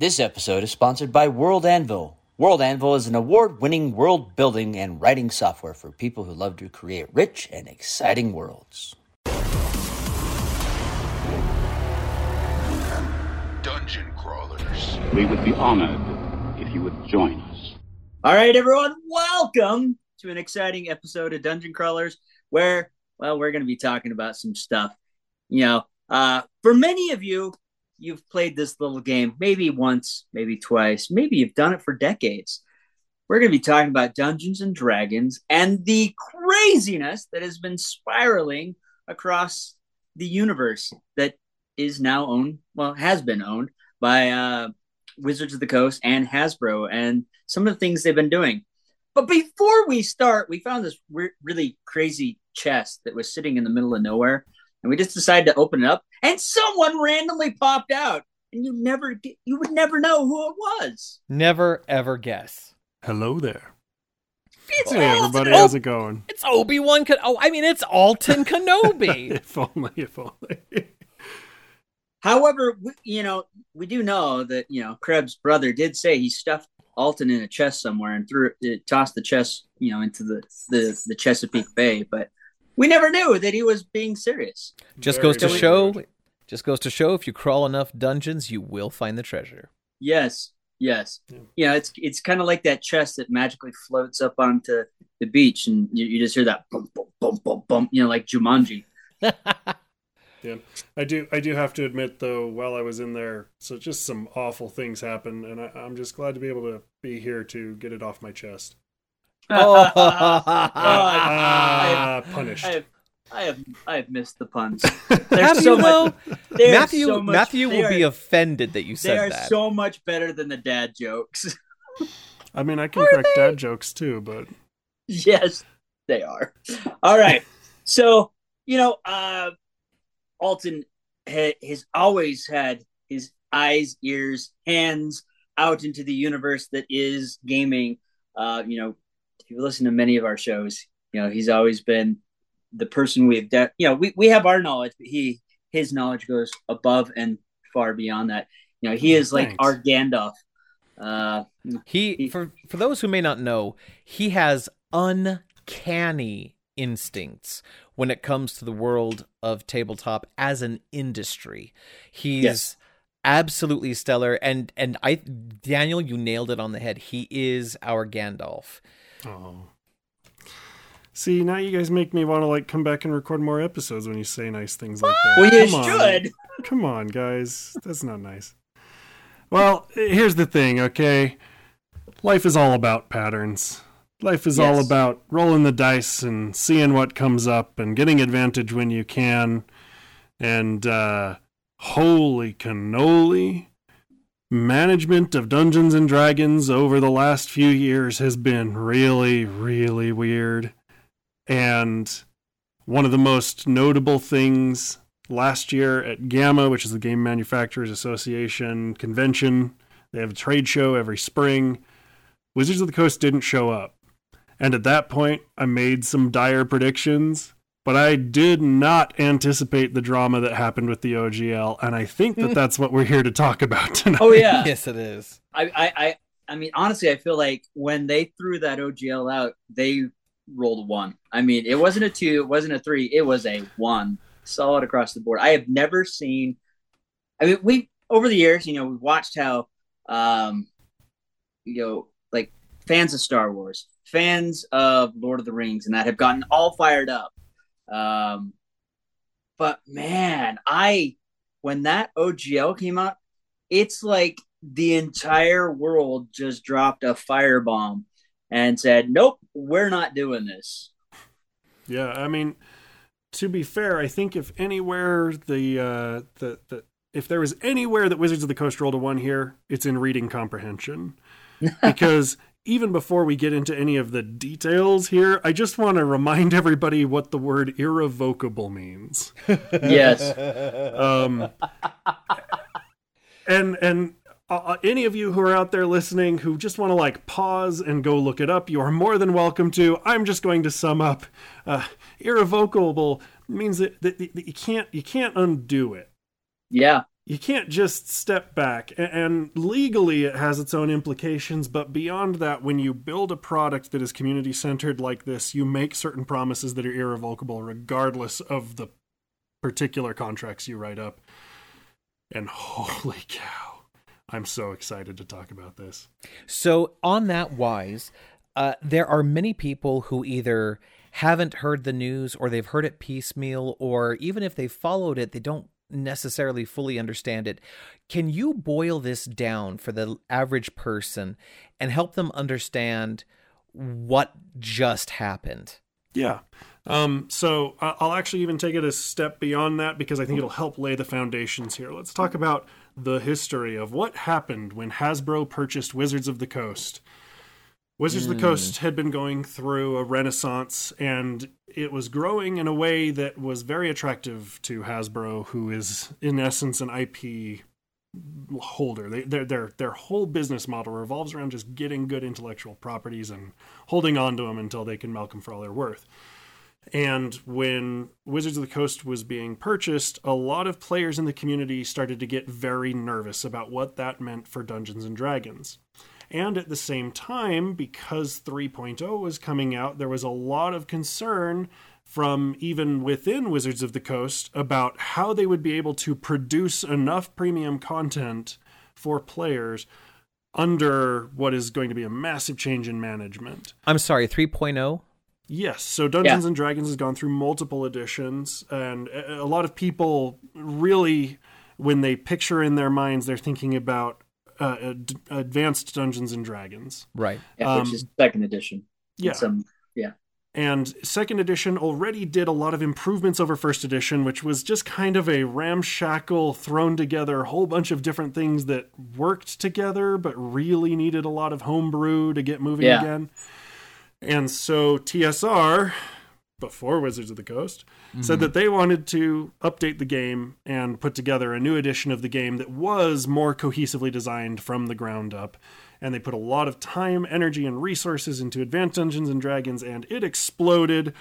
This episode is sponsored by World Anvil. World Anvil is an award-winning world-building and writing software for people who love to create rich and exciting worlds. Dungeon Crawlers. We would be honored if you would join us. All right, everyone, welcome to an exciting episode of Dungeon Crawlers where, well, we're going to be talking about some stuff. You know, for many of you, you've played this little game maybe once, maybe twice, maybe you've done it for decades. We're going to be talking about Dungeons and Dragons and the craziness that has been spiraling across the universe that is now owned, well, has been owned by Wizards of the Coast and Hasbro and some of the things they've been doing. But before we start, we found this really crazy chest that was sitting in the middle of nowhere. And we just decided to open it up, and someone randomly popped out, and you would never know who it was. Never, ever guess. Hello there. Hey, everybody, how's it going? It's Obi-Wan Kenobi. Oh, I mean, it's Alton Kenobi. If only. However, we do know that, Krebs' brother did say he stuffed Alton in a chest somewhere and tossed the chest, into the Chesapeake Bay, but we never knew that he was being serious. Just goes to show, if you crawl enough dungeons, you will find the treasure. Yes. Yeah. It's kind of like that chest that magically floats up onto the beach, and you just hear that bump, bump, bump, bump, bump. Like Jumanji. Yeah, I do have to admit though, while I was in there, so just some awful things happened, and I'm just glad to be able to be here to get it off my chest. Punished. I have missed the puns. Matthew will be offended that you said that. They are so much better than the dad jokes. I mean, I can crack dad jokes too, but yes, they are. All right. So, Alton has always had his eyes, ears, hands out into the universe that is gaming. If you listen to many of our shows, he's always been the person we've done. We have our knowledge, but his knowledge goes above and far beyond that. He is like our Gandalf. He for those who may not know, he has uncanny instincts when it comes to the world of tabletop as an industry. He's absolutely stellar, and Daniel, you nailed it on the head. He is our Gandalf. Oh, see, now you guys make me want to come back and record more episodes when you say nice things like that. Well, you should. Come on, guys. That's not nice. Well, here's the thing, okay? Life is all about patterns. Life is all about rolling the dice and seeing what comes up and getting advantage when you can. And holy cannoli, management of Dungeons and Dragons over the last few years has been really, really weird. And one of the most notable things last year at Gamma, which is the Game Manufacturers Association convention, they have a trade show every spring. Wizards of the Coast didn't show up. And at that point, I made some dire predictions, but I did not anticipate the drama that happened with the OGL, and I think that's what we're here to talk about tonight. Oh, yeah. Yes, it is. I mean, honestly, I feel like when they threw that OGL out, they rolled a 1. I mean, it wasn't a 2, it wasn't a 3, it was a 1. Solid across the board. I have never seen... I mean, we over the years, we've watched how, fans of Star Wars, fans of Lord of the Rings, and that have gotten all fired up. But man, when that OGL came out, it's like the entire world just dropped a firebomb and said, nope, we're not doing this. Yeah. I mean, to be fair, I think if anywhere if there was anywhere that Wizards of the Coast rolled a 1 here, it's in reading comprehension, because even before we get into any of the details here, I just want to remind everybody what the word irrevocable means. Yes. And any of you who are out there listening who just want to pause and go look it up, you are more than welcome to. I'm just going to sum up. Irrevocable means that you can't undo it. Yeah. you can't just step back. And legally it has its own implications, but beyond that, when you build a product that is community-centered like this, you make certain promises that are irrevocable regardless of the particular contracts you write up. And holy cow, I'm so excited to talk about this. So on that wise, there are many people who either haven't heard the news or they've heard it piecemeal, or even if they followed it, they don't necessarily fully understand it. Can you boil this down for the average person and help them understand what just happened? Yeah. So I'll actually even take it a step beyond that, because I think it'll help lay the foundations here. Let's talk about the history of what happened when Hasbro purchased Wizards of the Coast. Wizards of the Coast had been going through a renaissance, and it was growing in a way that was very attractive to Hasbro, who is in essence an IP holder. Their whole business model revolves around just getting good intellectual properties and holding on to them until they can milk them for all their worth. And when Wizards of the Coast was being purchased, a lot of players in the community started to get very nervous about what that meant for Dungeons and Dragons. And at the same time, because 3.0 was coming out, there was a lot of concern from even within Wizards of the Coast about how they would be able to produce enough premium content for players under what is going to be a massive change in management. I'm sorry, 3.0? Yes. So Dungeons and Dragons has gone through multiple editions, and a lot of people really, when they picture in their minds, they're thinking about advanced Dungeons and Dragons, right? Yeah, which is second edition. Yeah, and second edition already did a lot of improvements over first edition, which was just kind of a ramshackle, thrown together whole bunch of different things that worked together, but really needed a lot of homebrew to get moving again. And so TSR, before Wizards of the Coast, said that they wanted to update the game and put together a new edition of the game that was more cohesively designed from the ground up. And they put a lot of time, energy, and resources into Advanced Dungeons and Dragons, and it exploded.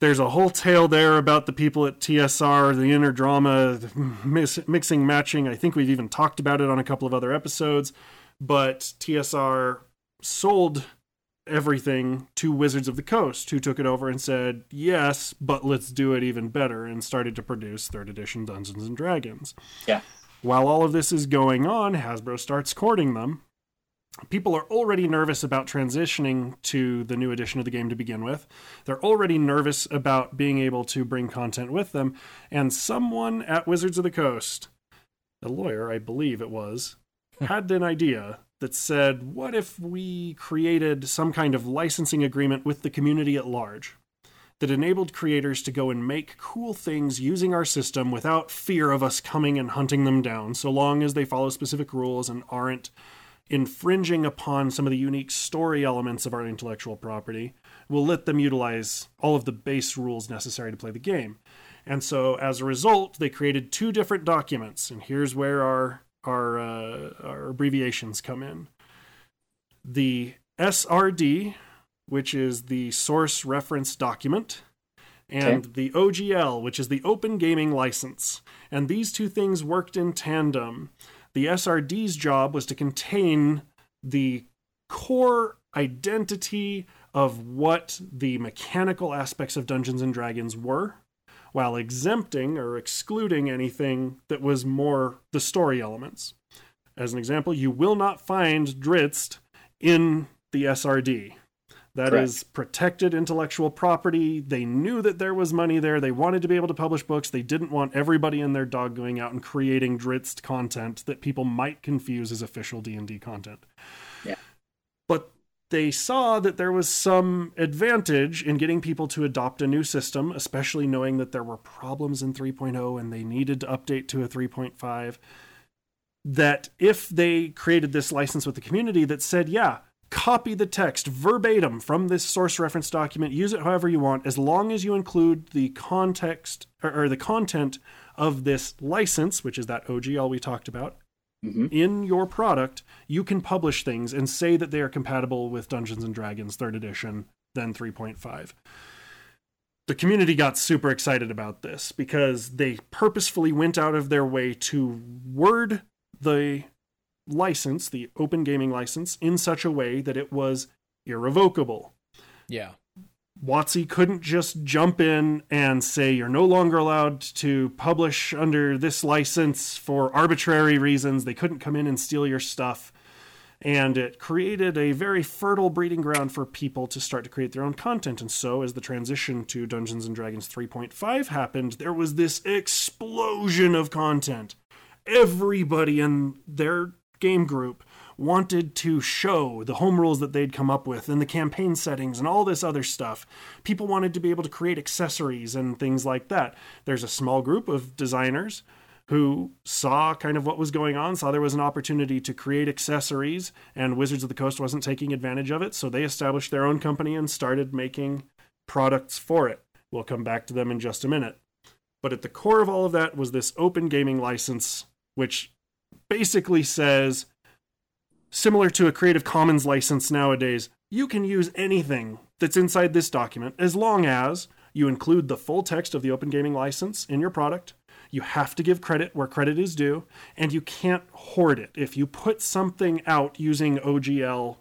There's a whole tale there about the people at TSR, the inner drama, the mixing, matching. I think we've even talked about it on a couple of other episodes. But TSR sold everything to Wizards of the Coast, who took it over and said, yes, but let's do it even better, and started to produce third edition Dungeons and Dragons. Yeah. While all of this is going on, Hasbro starts courting them. People are already nervous about transitioning to the new edition of the game to begin with. They're already nervous about being able to bring content with them. And someone at Wizards of the Coast, a lawyer, I believe it was, had an idea that said, what if we created some kind of licensing agreement with the community at large that enabled creators to go and make cool things using our system without fear of us coming and hunting them down, so long as they follow specific rules and aren't infringing upon some of the unique story elements of our intellectual property? We'll let them utilize all of the base rules necessary to play the game. And so as a result, they created two different documents. And here's where our abbreviations come in. The SRD, which is the source reference document, and the OGL, which is the open gaming license. And these two things worked in tandem. The SRD's job was to contain the core identity of what the mechanical aspects of Dungeons and Dragons were, while exempting or excluding anything that was more the story elements. As an example, you will not find Drizzt in the SRD. That is protected intellectual property. They knew that there was money there. They wanted to be able to publish books. They didn't want everybody and their dog going out and creating Drizzt content that people might confuse as official D&D content. Yeah. But they saw that there was some advantage in getting people to adopt a new system, especially knowing that there were problems in 3.0 and they needed to update to a 3.5, that if they created this license with the community that said, yeah, copy the text verbatim from this source reference document, use it however you want, as long as you include the context or the content of this license, which is that OGL we talked about, in your product, you can publish things and say that they are compatible with Dungeons and Dragons 3rd edition, then 3.5. the community got super excited about this because they purposefully went out of their way to word the license, the open gaming license, in such a way that it was irrevocable. Yeah. WotC couldn't just jump in and say, you're no longer allowed to publish under this license for arbitrary reasons. They couldn't come in and steal your stuff. And it created a very fertile breeding ground for people to start to create their own content. And so as the transition to Dungeons and Dragons 3.5 happened, there was this explosion of content. Everybody in their game group wanted to show the home rules that they'd come up with and the campaign settings and all this other stuff. People wanted to be able to create accessories and things like that. There's a small group of designers who saw kind of what was going on, saw there was an opportunity to create accessories, and Wizards of the Coast wasn't taking advantage of it, so they established their own company and started making products for it. We'll come back to them in just a minute. But at the core of all of that was this open gaming license, which basically says, similar to a Creative Commons license nowadays, you can use anything that's inside this document as long as you include the full text of the open gaming license in your product. You have to give credit where credit is due, and you can't hoard it. If you put something out using OGL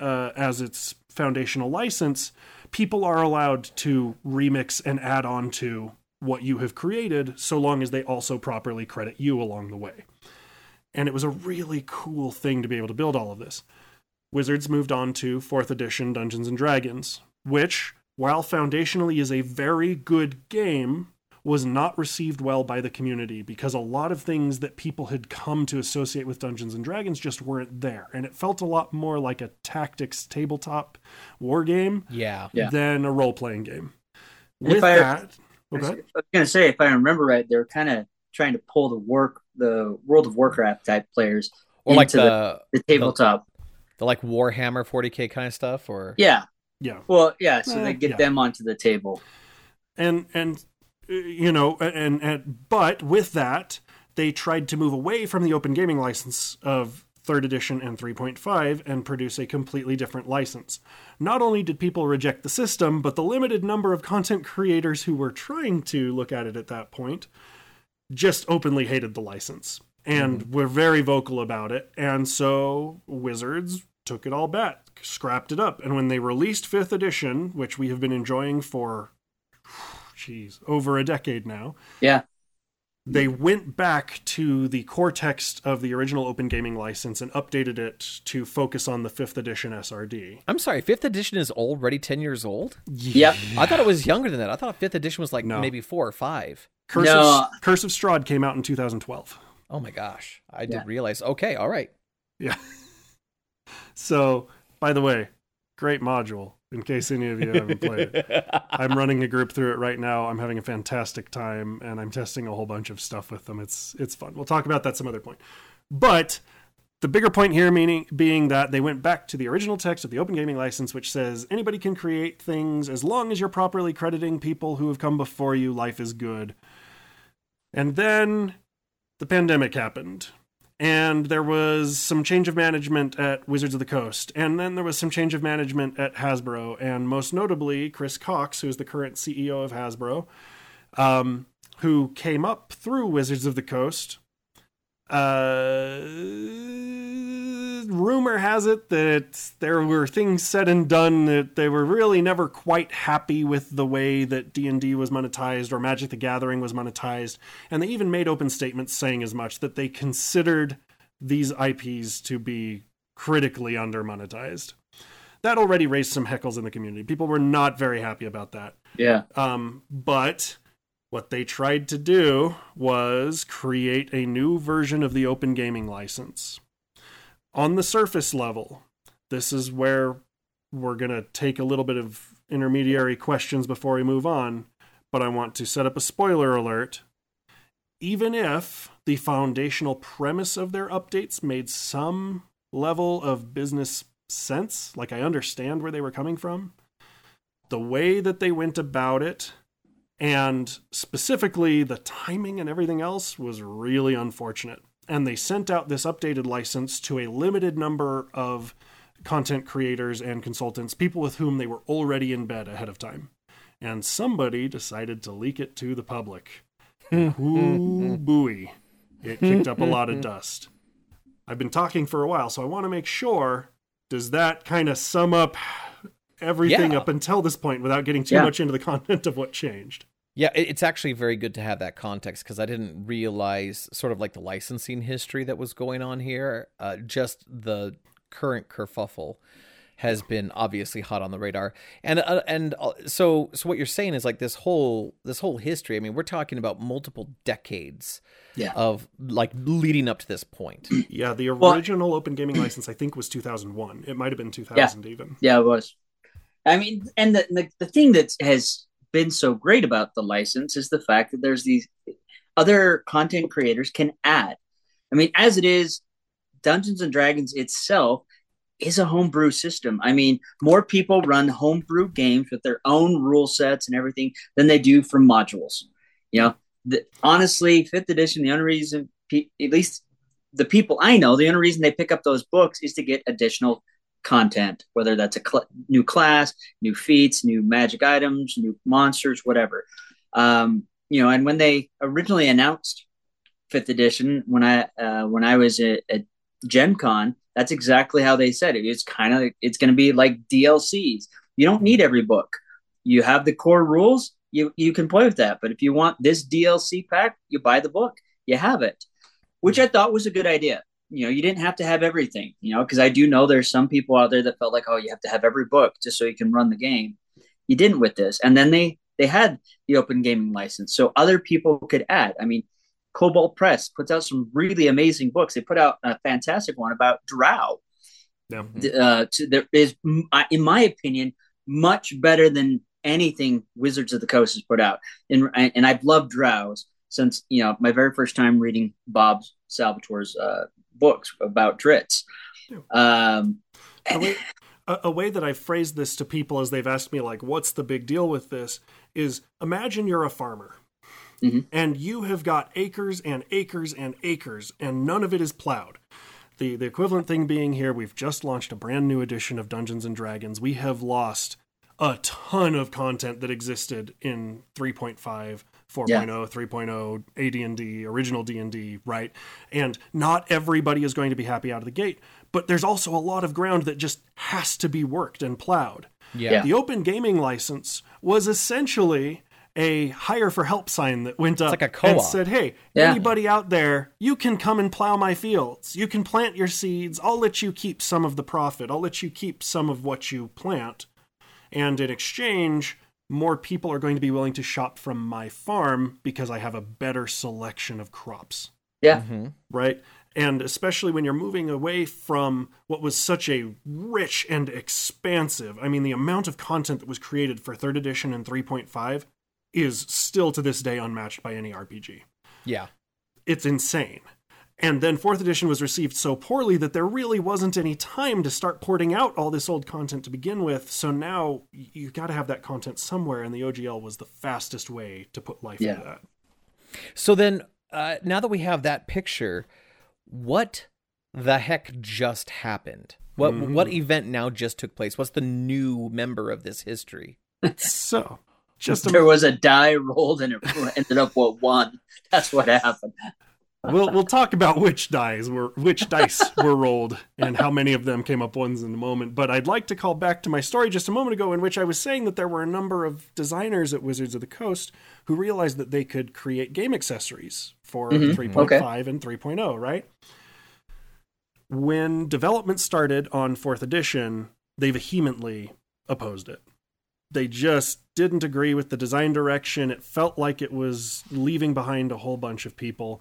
as its foundational license, people are allowed to remix and add on to what you have created, so long as they also properly credit you along the way. And it was a really cool thing to be able to build all of this. Wizards moved on to 4th edition Dungeons and Dragons, which, while foundationally is a very good game, was not received well by the community because a lot of things that people had come to associate with Dungeons and Dragons just weren't there. And it felt a lot more like a tactics tabletop war game than a role-playing game. With that, I was going to say, if I remember right, they were kind of trying to pull the World of Warcraft type players or into like the tabletop. The like Warhammer 40K kind of stuff? Or Yeah. Well, yeah, so they get them onto the table. And you know, but with that, they tried to move away from the open gaming license of 3rd edition and 3.5 and produce a completely different license. Not only did people reject the system, but the limited number of content creators who were trying to look at it at that point just openly hated the license and were very vocal about it. And so Wizards took it all back, scrapped it up. And when they released 5th edition, which we have been enjoying for over a decade now. Yeah. They went back to the core text of the original open gaming license and updated it to focus on the 5th edition SRD. I'm sorry, 5th edition is already 10 years old? Yep. Yeah. I thought it was younger than that. I thought 5th edition was like maybe 4 or 5. Curse of Strahd came out in 2012. Oh my gosh. I did realize. Okay, all right. Yeah. So, by the way, great module. In case any of you haven't played it. I'm running a group through it right now. I'm having a fantastic time, and I'm testing a whole bunch of stuff with them. It's fun. We'll talk about that some other point. But the bigger point here being that they went back to the original text of the open gaming license, which says anybody can create things as long as you're properly crediting people who have come before you. Life is good. And then the pandemic happened. And there was some change of management at Wizards of the Coast. And then there was some change of management at Hasbro. And most notably, Chris Cox, who is the current CEO of Hasbro, who came up through Wizards of the Coast. Rumor has it that there were things said and done that they were really never quite happy with the way that D&D was monetized or Magic the Gathering was monetized. And they even made open statements saying as much, that they considered these IPs to be critically under monetized. That already raised some heckles in the community. People were not very happy about that. Yeah. But what they tried to do was create a new version of the open gaming license. On the surface level, this is where we're going to take a little bit of intermediary questions before we move on, but I want to set up a spoiler alert. Even if the foundational premise of their updates made some level of business sense, like I understand where they were coming from, the way that they went about it, and specifically the timing and everything else, was really unfortunate. And they sent out this updated license to a limited number of content creators and consultants, people with whom they were already in bed ahead of time. and somebody decided to leak it to the public. Ooh, buoy. It kicked up a lot of dust. I've been talking for a while, so I want to make sure, does that kind of sum up everything up until this point without getting too much into the content of what changed? Yeah, it's actually very good to have that context, because I didn't realize sort of like the licensing history that was going on here. Just the current kerfuffle has been obviously hot on the radar. And so what you're saying is like this whole history. I mean, we're talking about multiple decades of like leading up to this point. Yeah, the original open gaming license, I think, was 2001. It might have been 2000 even. Yeah, it was. I mean, and the thing that has been so great about the license is the fact that there's these other content creators can add. I mean, as it is, Dungeons and Dragons itself is a homebrew system. I mean, more people run homebrew games with their own rule sets and everything than they do from modules. You know, honestly, 5th edition, the only reason, at least the people I know, the only reason they pick up those books is to get additional content, whether that's a new class, new feats, new magic items, new monsters, whatever. You know, and when they originally announced 5th edition, when I was at Gen Con, that's exactly how they said it. It's going to be like DLCs. You don't need every book. You have the core rules. You can play with that. But if you want this DLC pack, you buy the book. You have it, which I thought was a good idea. You know, you didn't have to have everything, you know, because I do know there's some people out there that felt like, oh, you have to have every book just so you can run the game. You didn't with this. And then they had the open gaming license so other people could add. I mean, Cobalt Press puts out some really amazing books. They put out a fantastic one about Drow. Yeah. There is, in my opinion, much better than anything Wizards of the Coast has put out. And I've loved Drows since, you know, my very first time reading Bob Salvatore's books about Drizzt. A way that I've phrased this to people as they've asked me, like, what's the big deal with this, is imagine you're a farmer and you have got acres and acres and acres and none of it is plowed. The equivalent thing being here, we've just launched a brand new edition of Dungeons and Dragons. We have lost a ton of content that existed in 3.5, 4.0, 3.0, AD&D, original D&D, right? And not everybody is going to be happy out of the gate, but there's also a lot of ground that just has to be worked and plowed. Yeah. The open gaming license was essentially a hire for help sign that went up, like a co-op, and said, hey, anybody out there, you can come and plow my fields. You can plant your seeds. I'll let you keep some of the profit. I'll let you keep some of what you plant. And in exchange, more people are going to be willing to shop from my farm because I have a better selection of crops. Yeah. Mm-hmm. Right. And especially when you're moving away from what was such a rich and expansive, I mean, the amount of content that was created for 3rd edition and 3.5 is still to this day unmatched by any RPG. Yeah. It's insane. And then 4th edition was received so poorly that there really wasn't any time to start porting out all this old content to begin with. So now you got to have that content somewhere, and the OGL was the fastest way to put life into that. So then, now that we have that picture, what the heck just happened? What event now just took place? What's the new member of this history? So... there was a die rolled and it ended up with one. That's what happened. We'll talk about which dice were rolled and how many of them came up ones in a moment. But I'd like to call back to my story just a moment ago, in which I was saying that there were a number of designers at Wizards of the Coast who realized that they could create game accessories for 3.5 and 3.0, right? When development started on 4th edition, they vehemently opposed it. They just didn't agree with the design direction. It felt like it was leaving behind a whole bunch of people.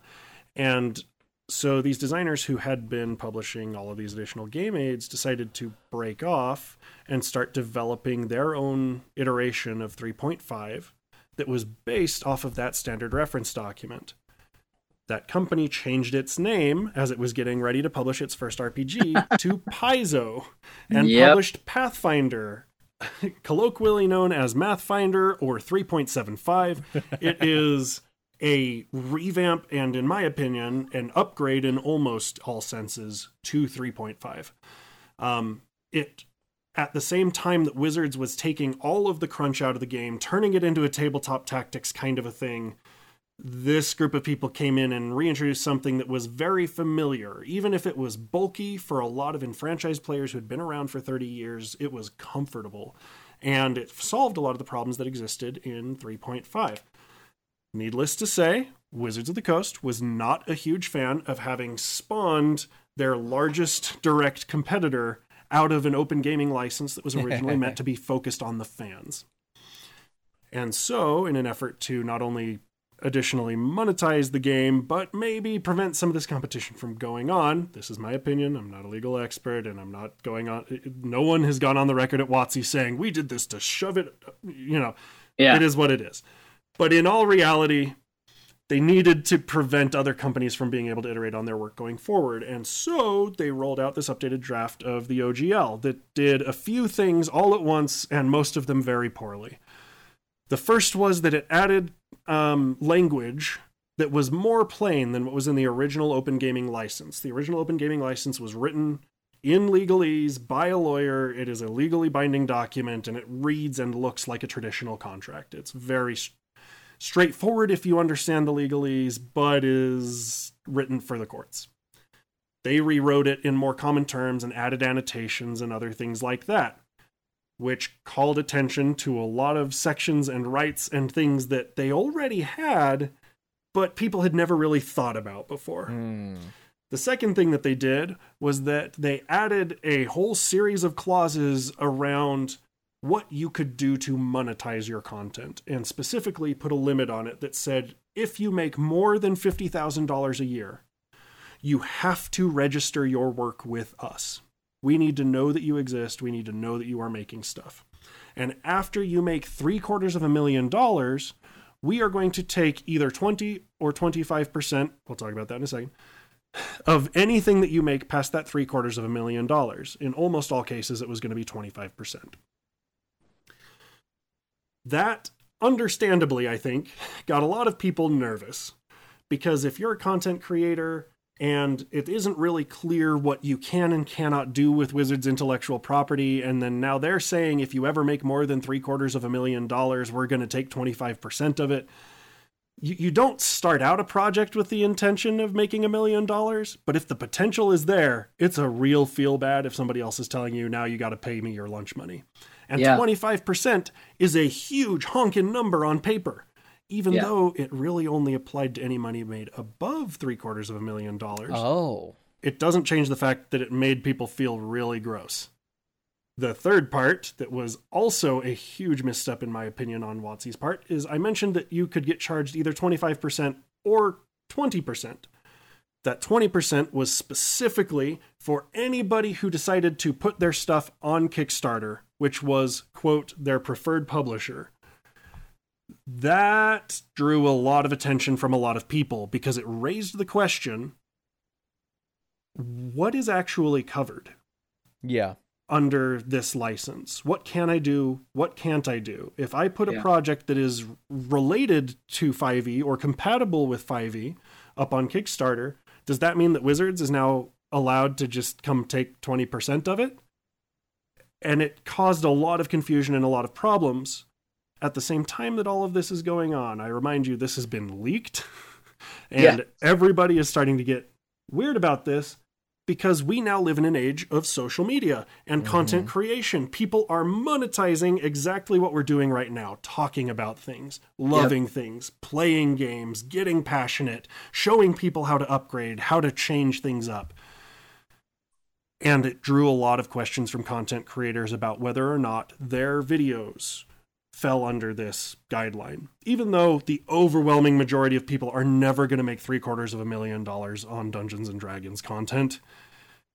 And so these designers who had been publishing all of these additional game aids decided to break off and start developing their own iteration of 3.5 that was based off of that standard reference document. That company changed its name as it was getting ready to publish its first RPG to Paizo, and published Pathfinder, colloquially known as Mathfinder or 3.75. It is a revamp and, in my opinion, an upgrade in almost all senses to 3.5. It at the same time that Wizards was taking all of the crunch out of the game, turning it into a tabletop tactics kind of a thing, this group of people came in and reintroduced something that was very familiar. Even if it was bulky for a lot of enfranchised players who had been around for 30 years, it was comfortable. And it solved a lot of the problems that existed in 3.5. Needless to say, Wizards of the Coast was not a huge fan of having spawned their largest direct competitor out of an open gaming license that was originally meant to be focused on the fans. And so, in an effort to not only additionally monetize the game, but maybe prevent some of this competition from going on. This is my opinion. I'm not a legal expert, and I'm not going on. No one has gone on the record at WotC saying, we did this to shove it. You know, yeah. It is what it is. But in all reality, they needed to prevent other companies from being able to iterate on their work going forward. And so they rolled out this updated draft of the OGL that did a few things all at once, and most of them very poorly. The first was that it added language that was more plain than what was in the original open gaming license. The original open gaming license was written in legalese by a lawyer. It is a legally binding document, and it reads and looks like a traditional contract. It's very straightforward if you understand the legalese, but is written for the courts. They rewrote it in more common terms and added annotations and other things like that, which called attention to a lot of sections and rights and things that they already had, but people had never really thought about before. Mm. The second thing that they did was that they added a whole series of clauses around what you could do to monetize your content, and specifically put a limit on it that said, if you make more than $50,000 a year, you have to register your work with us. We need to know that you exist. We need to know that you are making stuff. And after you make $750,000, we are going to take either 20 or 25%. We'll talk about that in a second. Of anything that you make past that $750,000. In almost all cases, it was going to be 25%. That, understandably, I think, got a lot of people nervous, because if you're a content creator and it isn't really clear what you can and cannot do with Wizards' intellectual property, and then now they're saying if you ever make more than $750,000, we're going to take 25% of it. You don't start out a project with the intention of making $1 million, but if the potential is there, it's a real feel bad if somebody else is telling you, now you got to pay me your lunch money. And 25% is a huge honking number on paper, even though it really only applied to any money made above $750,000. Oh. It doesn't change the fact that it made people feel really gross. The third part that was also a huge misstep, in my opinion, on WotC's part, is I mentioned that you could get charged either 25% or 20%. That 20% was specifically for anybody who decided to put their stuff on Kickstarter, which was, quote, their preferred publisher. That drew a lot of attention from a lot of people, because it raised the question, what is actually covered? Yeah. Under this license? What can I do? What can't I do? If I put a project that is related to 5e or compatible with 5e up on Kickstarter, does that mean that Wizards is now allowed to just come take 20% of it? And it caused a lot of confusion and a lot of problems. At the same time that all of this is going on, I remind you, this has been leaked, and everybody is starting to get weird about this, because we now live in an age of social media and content creation. People are monetizing exactly what we're doing right now, talking about things, loving things, playing games, getting passionate, showing people how to upgrade, how to change things up. And it drew a lot of questions from content creators about whether or not their videos fell under this guideline, even though the overwhelming majority of people are never going to make $750,000 on Dungeons and Dragons content.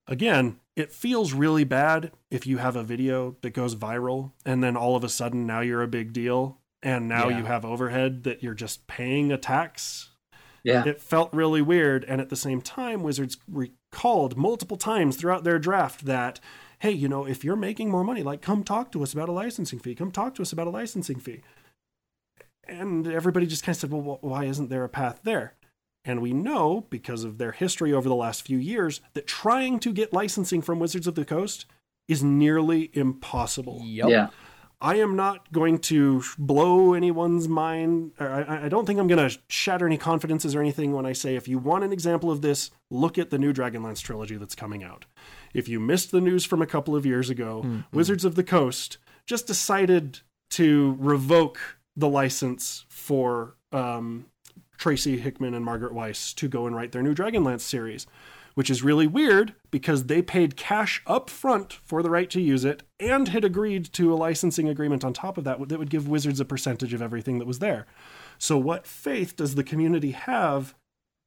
Again, it feels really bad if you have a video that goes viral and then all of a sudden now you're a big deal, and now you have overhead that you're just paying a tax. Yeah. It felt really weird. And at the same time, Wizards recalled multiple times throughout their draft that, hey, you know, if you're making more money, like, come talk to us about a licensing fee. Come talk to us about a licensing fee. And everybody just kind of said, well, why isn't there a path there? And we know, because of their history over the last few years, that trying to get licensing from Wizards of the Coast is nearly impossible. Yep. Yeah. I am not going to blow anyone's mind. I don't think I'm going to shatter any confidences or anything when I say, if you want an example of this, look at the new Dragonlance trilogy that's coming out. If you missed the news from a couple of years ago, mm-hmm. Wizards of the Coast just decided to revoke the license for Tracy Hickman and Margaret Weiss to go and write their new Dragonlance series, which is really weird because they paid cash up front for the right to use it and had agreed to a licensing agreement on top of that would give Wizards a percentage of everything that was there. So what faith does the community have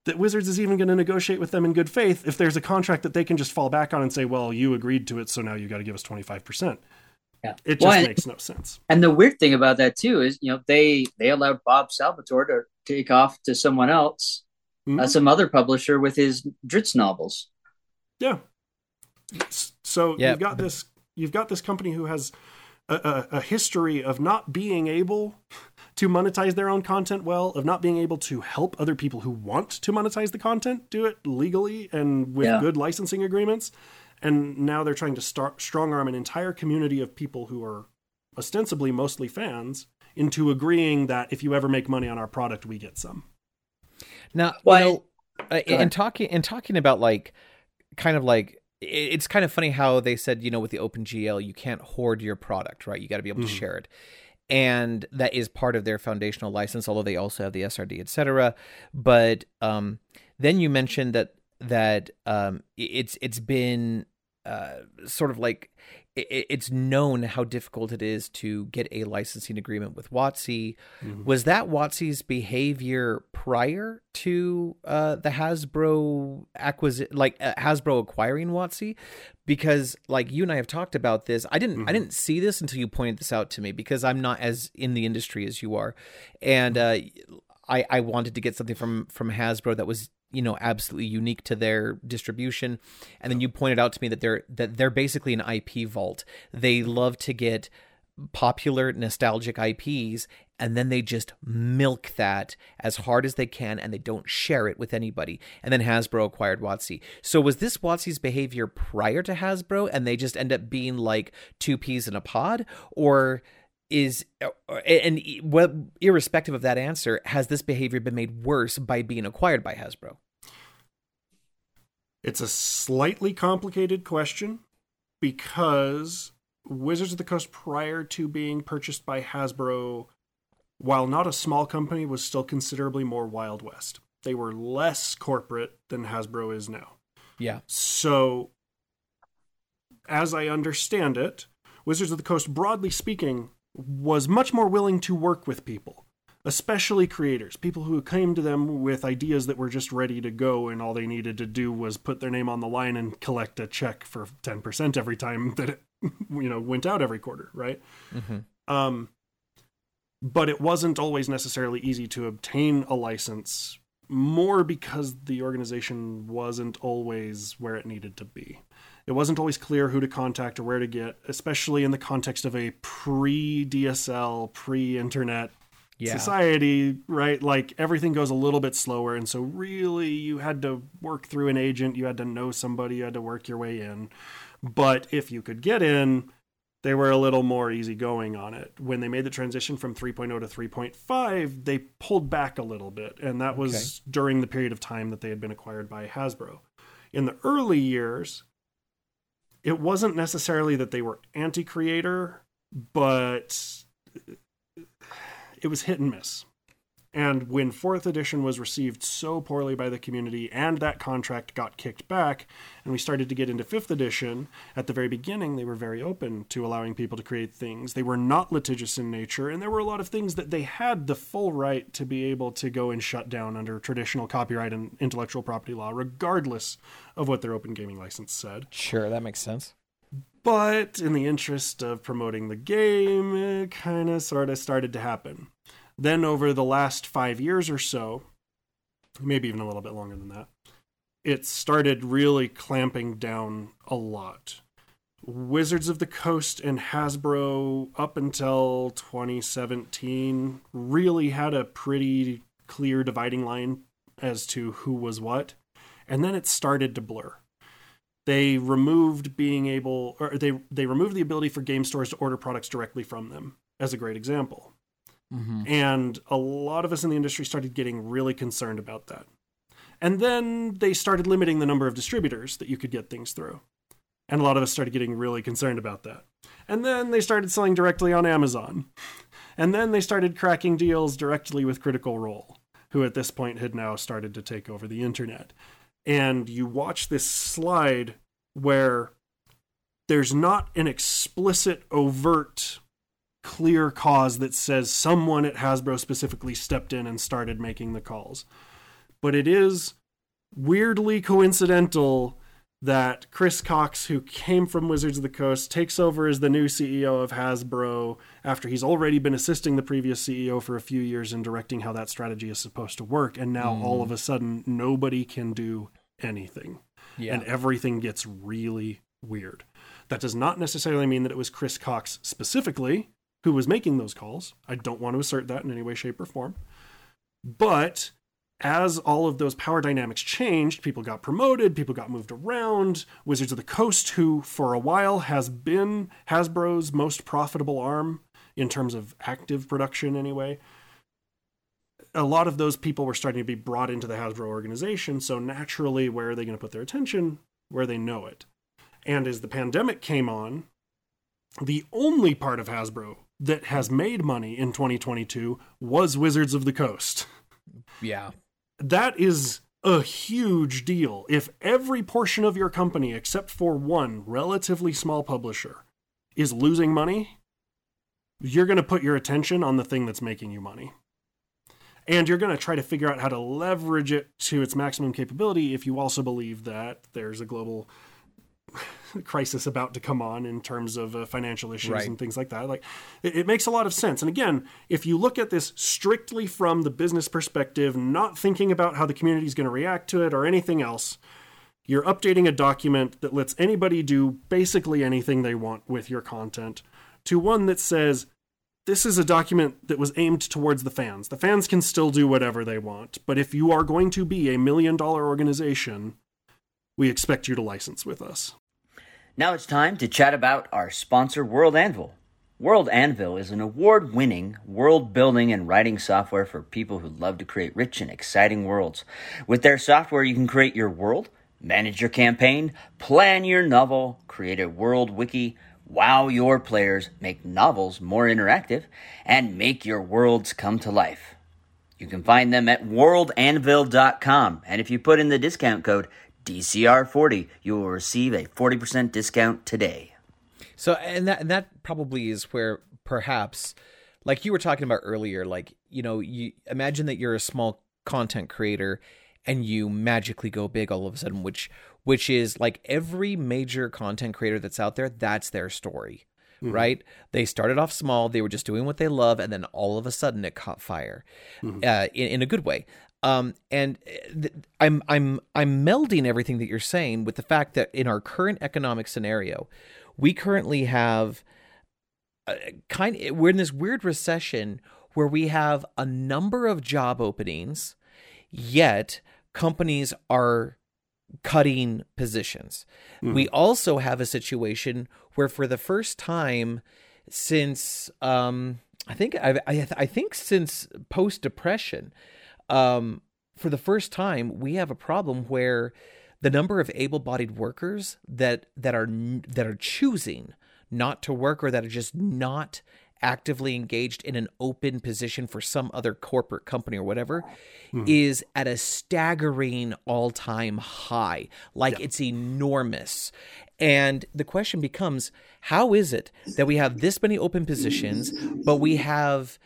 that Wizards is even going to negotiate with them in good faith if there's a contract that they can just fall back on and say, well, you agreed to it, so now you got to give us 25%? Yeah. It just makes no sense. And the weird thing about that, too, is they allowed Bob Salvatore to take off to someone else, mm-hmm. Some other publisher with his Drizzt novels. Yeah. So yeah. You've got this company who has a history of not being able to monetize their own content well, of not being able to help other people who want to monetize the content do it legally and with good licensing agreements. And now they're trying to strong-arm an entire community of people who are ostensibly mostly fans into agreeing that if you ever make money on our product, we get some. Now, talking about it's kind of funny how they said, with the OpenGL, you can't hoard your product, right? You got to be able to share it. And that is part of their foundational license, although they also have the SRD, et cetera. But then you mentioned that it's been sort of like it's known how difficult it is to get a licensing agreement with WotC. Mm-hmm. Was that WotC's behavior prior to the Hasbro Hasbro acquiring WotC? Because you and I have talked about this. I didn't see this until you pointed this out to me, because I'm not as in the industry as you are, and I wanted to get something from Hasbro that was absolutely unique to their distribution. And then you pointed out to me that they're basically an IP vault. They love to get popular nostalgic IPs, and then they just milk that as hard as they can, and they don't share it with anybody. And then Hasbro acquired WotC. So was this WotC's behavior prior to Hasbro, and they just end up being like two peas in a pod? Or irrespective of that answer, has this behavior been made worse by being acquired by Hasbro? It's a slightly complicated question, because Wizards of the Coast, prior to being purchased by Hasbro, while not a small company, was still considerably more Wild West. They were less corporate than Hasbro is now. Yeah. So, as I understand it, Wizards of the Coast, broadly speaking, was much more willing to work with people, especially creators, people who came to them with ideas that were just ready to go, and all they needed to do was put their name on the line and collect a check for 10% every time that it, went out every quarter, right? Mm-hmm. But it wasn't always necessarily easy to obtain a license, more because the organization wasn't always where it needed to be. It wasn't always clear who to contact or where to get, especially in the context of a pre-DSL, pre-internet society, right? Everything goes a little bit slower. And so really you had to work through an agent. You had to know somebody. You had to work your way in. But if you could get in, they were a little more easygoing on it. When they made the transition from 3.0 to 3.5, they pulled back a little bit. And that was during the period of time that they had been acquired by Hasbro. In the early years, it wasn't necessarily that they were anti-creator, but it was hit and miss. And when 4th edition was received so poorly by the community, and that contract got kicked back, and we started to get into 5th edition, at the very beginning, they were very open to allowing people to create things. They were not litigious in nature, and there were a lot of things that they had the full right to be able to go and shut down under traditional copyright and intellectual property law, regardless of what their open gaming license said. Sure, that makes sense. But in the interest of promoting the game, it kind of sort of started to happen. Then over the last 5 years or so, maybe even a little bit longer than that, it started really clamping down a lot. Wizards of the Coast and Hasbro up until 2017 really had a pretty clear dividing line as to who was what. And then it started to blur. They removed being able, or they removed the ability for game stores to order products directly from them, as a great example. Mm-hmm. And a lot of us in the industry started getting really concerned about that. And then they started limiting the number of distributors that you could get things through. And a lot of us started getting really concerned about that. And then they started selling directly on Amazon. And then they started cracking deals directly with Critical Role, who at this point had now started to take over the internet. And you watch this slide where there's not an explicit, overt, clear cause that says someone at Hasbro specifically stepped in and started making the calls. But it is weirdly coincidental that Chris Cox, who came from Wizards of the Coast, takes over as the new CEO of Hasbro after he's already been assisting the previous CEO for a few years in directing how that strategy is supposed to work. And now all of a sudden, nobody can do anything. Yeah. And everything gets really weird. That does not necessarily mean that it was Chris Cox specifically who was making those calls. I don't want to assert that in any way, shape, or form. But as all of those power dynamics changed, people got promoted, people got moved around. Wizards of the Coast, who for a while has been Hasbro's most profitable arm, in terms of active production anyway, a lot of those people were starting to be brought into the Hasbro organization. So naturally, where are they going to put their attention? Where they know it. And as the pandemic came on, the only part of Hasbro that has made money in 2022 was Wizards of the Coast. Yeah. That is a huge deal. If every portion of your company, except for one relatively small publisher, is losing money, you're going to put your attention on the thing that's making you money. And you're going to try to figure out how to leverage it to its maximum capability if you also believe that there's a global crisis about to come on in terms of financial issues and things like that. Like, it makes a lot of sense. And again, if you look at this strictly from the business perspective, not thinking about how the community is going to react to it or anything else, you're updating a document that lets anybody do basically anything they want with your content to one that says, this is a document that was aimed towards the fans. The fans can still do whatever they want, but if you are going to be $1 million organization, we expect you to license with us. Now it's time to chat about our sponsor, World Anvil. World Anvil is an award-winning world-building and writing software for people who love to create rich and exciting worlds. With their software, you can create your world, manage your campaign, plan your novel, create a world wiki, wow your players, make novels more interactive, and make your worlds come to life. You can find them at worldanvil.com, and if you put in the discount code DCR40, you will receive a 40% discount today. So, and that probably is where perhaps, like you were talking about earlier, like, you know, you imagine that you're a small content creator and you magically go big all of a sudden, which is like every major content creator that's out there, that's their story, right? They started off small, they were just doing what they love, and then all of a sudden it caught fire in a good way. I'm melding everything that you're saying with the fact that in our current economic scenario, we currently have we're in this weird recession where we have a number of job openings, yet companies are cutting positions. We also have a situation where for the first time since I think since post-Depression, for the first time, we have a problem where the number of able-bodied workers that are choosing not to work or that are just not actively engaged in an open position for some other corporate company or whatever is at a staggering all-time high. Like it's enormous. And the question becomes, how is it that we have this many open positions, but we have...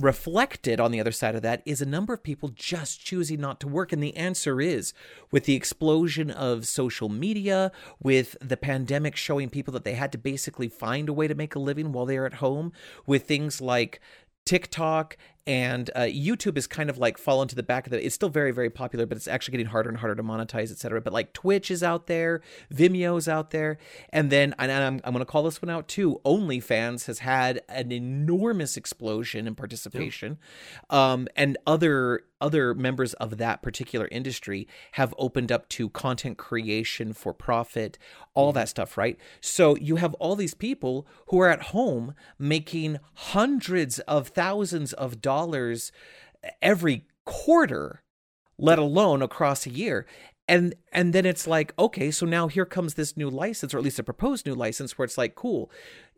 reflected on the other side of that is a number of people just choosing not to work. And the answer is, with the explosion of social media, with the pandemic showing people that they had to basically find a way to make a living while they are at home, with things like TikTok And YouTube is kind of like fallen to the back of the, it's still very, very popular, but it's actually getting harder and harder to monetize, et cetera. But like Twitch is out there, Vimeo's out there. And then, and I'm going to call this one out too, OnlyFans has had an enormous explosion in participation. Yeah. And other members of that particular industry have opened up to content creation for profit, all that stuff, right? So you have all these people who are at home making hundreds of thousands of dollars every quarter, let alone across a year. And then it's like, okay, so now here comes this new license, or at least a proposed new license, where it's like, cool,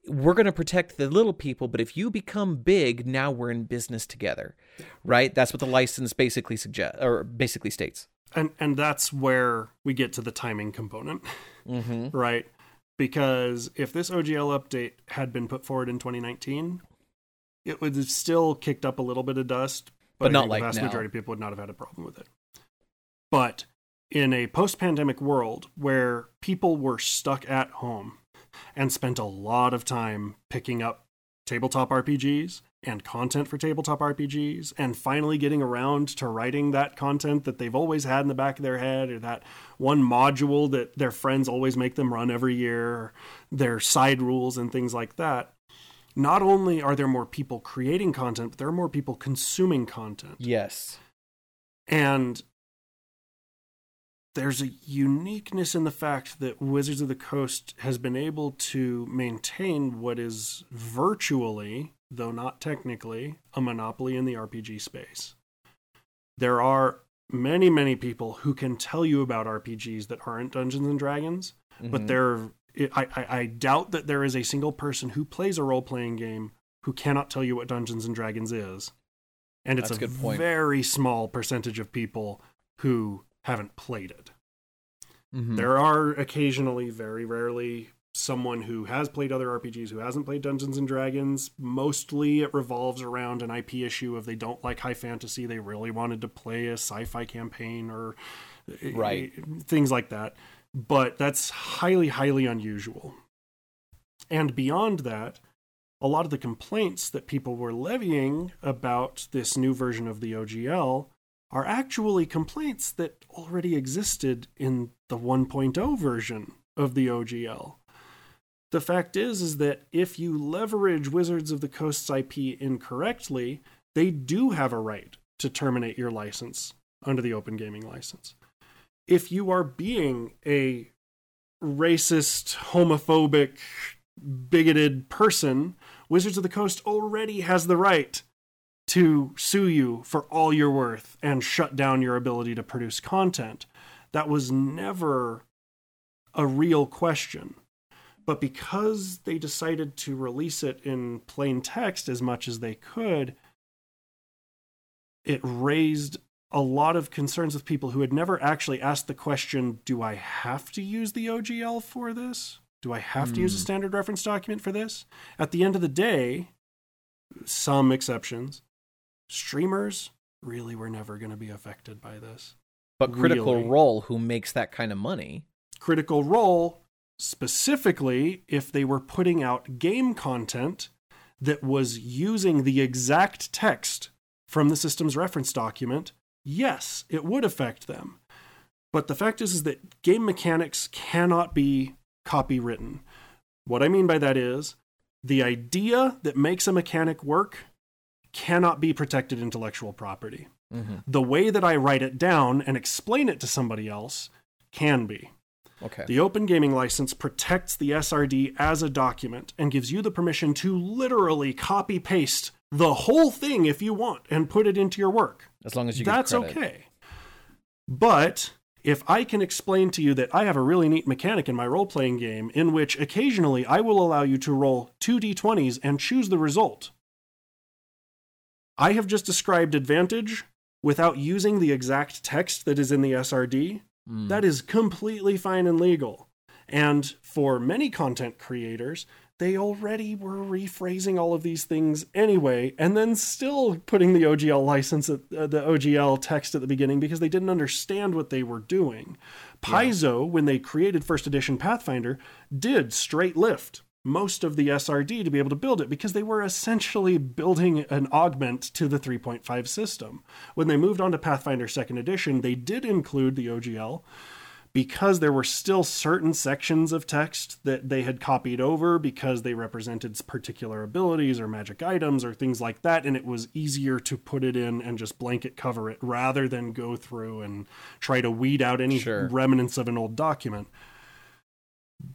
we're going to protect the little people, but if you become big, now we're in business together, right? That's what the license basically suggests, or basically states. And that's where we get to the timing component, mm-hmm. right? Because if this OGL update had been put forward in 2019, it would have still kicked up a little bit of dust, but not like the vast majority of people would not have had a problem with it. But in a post-pandemic world where people were stuck at home and spent a lot of time picking up tabletop RPGs and content for tabletop RPGs, and finally getting around to writing that content that they've always had in the back of their head, or that one module that their friends always make them run every year, their side rules and things like that. Not only are there more people creating content, but there are more people consuming content. Yes. And there's a uniqueness in the fact that Wizards of the Coast has been able to maintain what is virtually, though not technically, a monopoly in the RPG space. There are many, many people who can tell you about RPGs that aren't Dungeons and Dragons, mm-hmm. but I doubt that there is a single person who plays a role-playing game who cannot tell you what Dungeons and Dragons is. And it's very small percentage of people who haven't played it. Mm-hmm. There are occasionally, very rarely, someone who has played other RPGs who hasn't played Dungeons and Dragons. Mostly it revolves around an IP issue of they don't like high fantasy, they really wanted to play a sci-fi campaign or right. things like that. But that's highly, highly unusual. And beyond that, a lot of the complaints that people were levying about this new version of the OGL are actually complaints that already existed in the 1.0 version of the OGL. The fact is that if you leverage Wizards of the Coast's IP incorrectly, they do have a right to terminate your license under the Open Gaming License. If you are being a racist, homophobic, bigoted person, Wizards of the Coast already has the right to sue you for all you're worth and shut down your ability to produce content. That was never a real question. But because they decided to release it in plain text as much as they could, it raised a lot of concerns with people who had never actually asked the question, do I have to use the OGL for this? Do I have to use a standard reference document for this? At the end of the day, some exceptions, streamers really were never going to be affected by this. But Critical Role, who makes that kind of money. Critical Role, specifically, if they were putting out game content that was using the exact text from the system's reference document, yes, it would affect them. But the fact is that game mechanics cannot be copywritten. What I mean by that is, the idea that makes a mechanic work cannot be protected intellectual property. Mm-hmm. The way that I write it down and explain it to somebody else can be. Okay. The Open Gaming License protects the SRD as a document and gives you the permission to literally copy-paste the whole thing if you want and put it into your work. As long as you get credit. That's okay. But if I can explain to you that I have a really neat mechanic in my role-playing game in which occasionally I will allow you to roll 2d20s and choose the result, I have just described advantage without using the exact text that is in the SRD. Mm. That is completely fine and legal. And for many content creators, they already were rephrasing all of these things anyway, and then still putting the OGL license, the OGL text at the beginning because they didn't understand what they were doing. Paizo, when they created first edition Pathfinder, did straight lift most of the SRD to be able to build it, because they were essentially building an augment to the 3.5 system. When they moved on to Pathfinder 2nd Edition, they did include the OGL, because there were still certain sections of text that they had copied over because they represented particular abilities or magic items or things like that. And it was easier to put it in and just blanket cover it rather than go through and try to weed out any remnants of an old document.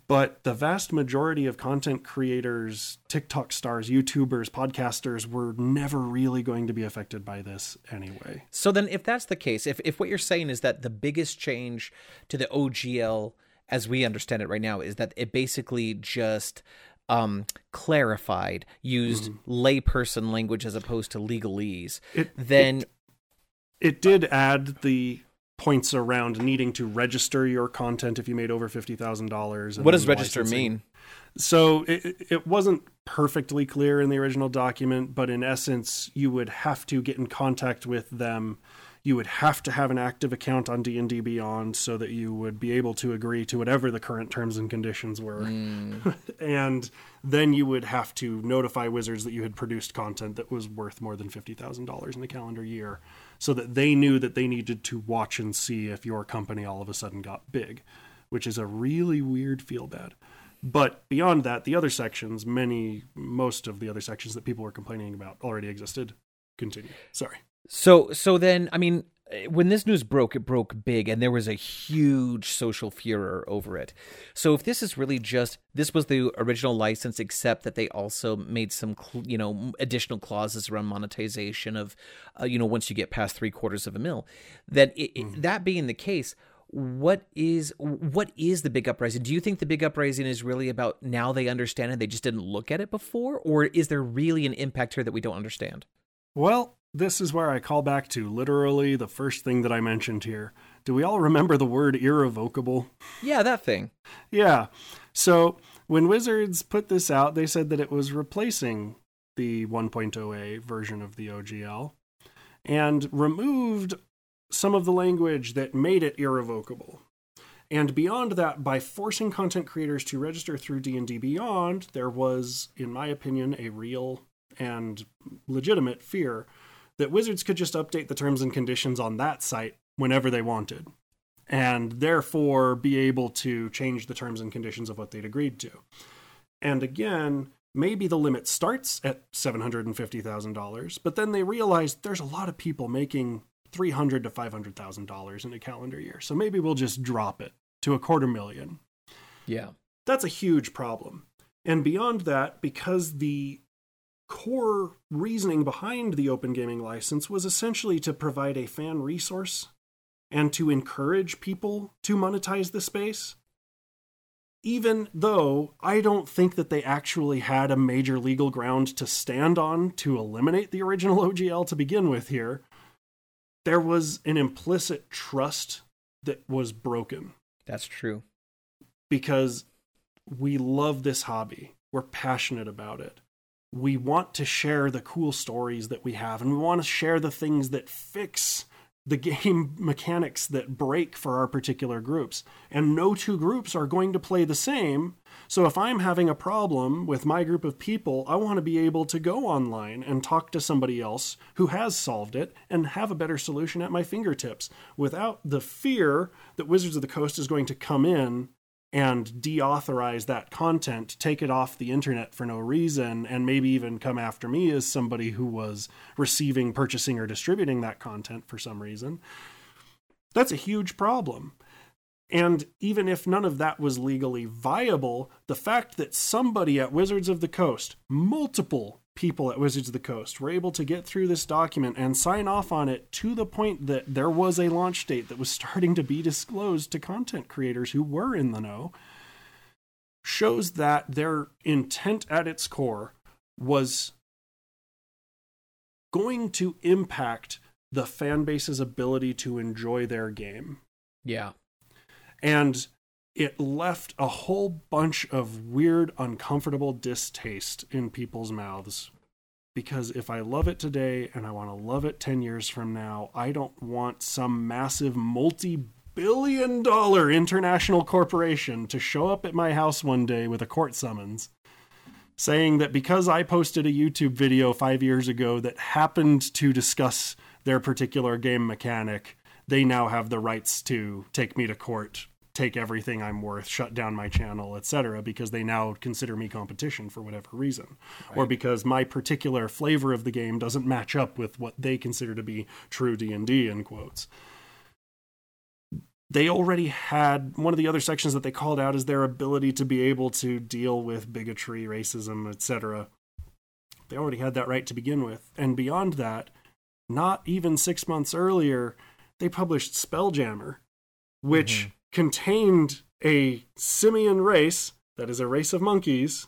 But the vast majority of content creators, TikTok stars, YouTubers, podcasters were never really going to be affected by this anyway. So then if that's the case, if what you're saying is that the biggest change to the OGL, as we understand it right now, is that it basically just clarified, used layperson language as opposed to legalese, it did add the points around needing to register your content if you made over $50,000. What does register mean? So it wasn't perfectly clear in the original document, but in essence, you would have to get in contact with them. You would have to have an active account on D&D Beyond so that you would be able to agree to whatever the current terms and conditions were. And then you would have to notify Wizards that you had produced content that was worth more than $50,000 in the calendar year, so that they knew that they needed to watch and see if your company all of a sudden got big, which is a really weird feel bad. But beyond that, the other sections, most of the other sections that people were complaining about already existed. Continue. Sorry. So then, I mean, when this news broke, it broke big, and there was a huge social furor over it. So if this is really just, this was the original license, except that they also made some, additional clauses around monetization of, once you get past $750,000, then that being the case, what is the big uprising? Do you think the big uprising is really about now they understand and they just didn't look at it before? Or is there really an impact here that we don't understand? Well, this is where I call back to literally the first thing that I mentioned here. Do we all remember the word irrevocable? Yeah, that thing. Yeah. So when Wizards put this out, they said that it was replacing the 1.0a version of the OGL and removed some of the language that made it irrevocable. And beyond that, by forcing content creators to register through D&D Beyond, there was, in my opinion, a real and legitimate fear that Wizards could just update the terms and conditions on that site whenever they wanted, and therefore be able to change the terms and conditions of what they'd agreed to. And again, maybe the limit starts at $750,000, but then they realized there's a lot of people making $300,000 to $500,000 in a calendar year, so maybe we'll just drop it to $250,000. Yeah. That's a huge problem. And beyond that, because the core reasoning behind the open gaming license was essentially to provide a fan resource and to encourage people to monetize the space, even though I don't think that they actually had a major legal ground to stand on to eliminate the original OGL to begin with here, there was an implicit trust that was broken. That's true. Because we love this hobby. We're passionate about it. We want to share the cool stories that we have, and we want to share the things that fix the game mechanics that break for our particular groups. And no two groups are going to play the same. So if I'm having a problem with my group of people, I want to be able to go online and talk to somebody else who has solved it and have a better solution at my fingertips without the fear that Wizards of the Coast is going to come in and deauthorize that content, take it off the internet for no reason, and maybe even come after me as somebody who was receiving, purchasing, or distributing that content for some reason. That's a huge problem. And even if none of that was legally viable, the fact that somebody at Wizards of the Coast, multiple people at Wizards of the Coast, were able to get through this document and sign off on it to the point that there was a launch date that was starting to be disclosed to content creators who were in the know, shows that their intent at its core was going to impact the fan base's ability to enjoy their game. Yeah. And it left a whole bunch of weird, uncomfortable distaste in people's mouths. Because if I love it today and I want to love it 10 years from now, I don't want some massive multi-billion-dollar international corporation to show up at my house one day with a court summons saying that because I posted a YouTube video 5 years ago that happened to discuss their particular game mechanic, they now have the rights to take me to court, take everything I'm worth, shut down my channel, etc., because they now consider me competition for whatever reason. Right. Or because my particular flavor of the game doesn't match up with what they consider to be true D&D, in quotes. They already had, one of the other sections that they called out is their ability to be able to deal with bigotry, racism, etc. They already had that right to begin with. And beyond that, not even 6 months earlier, they published Spelljammer, which contained a simian race, that is a race of monkeys,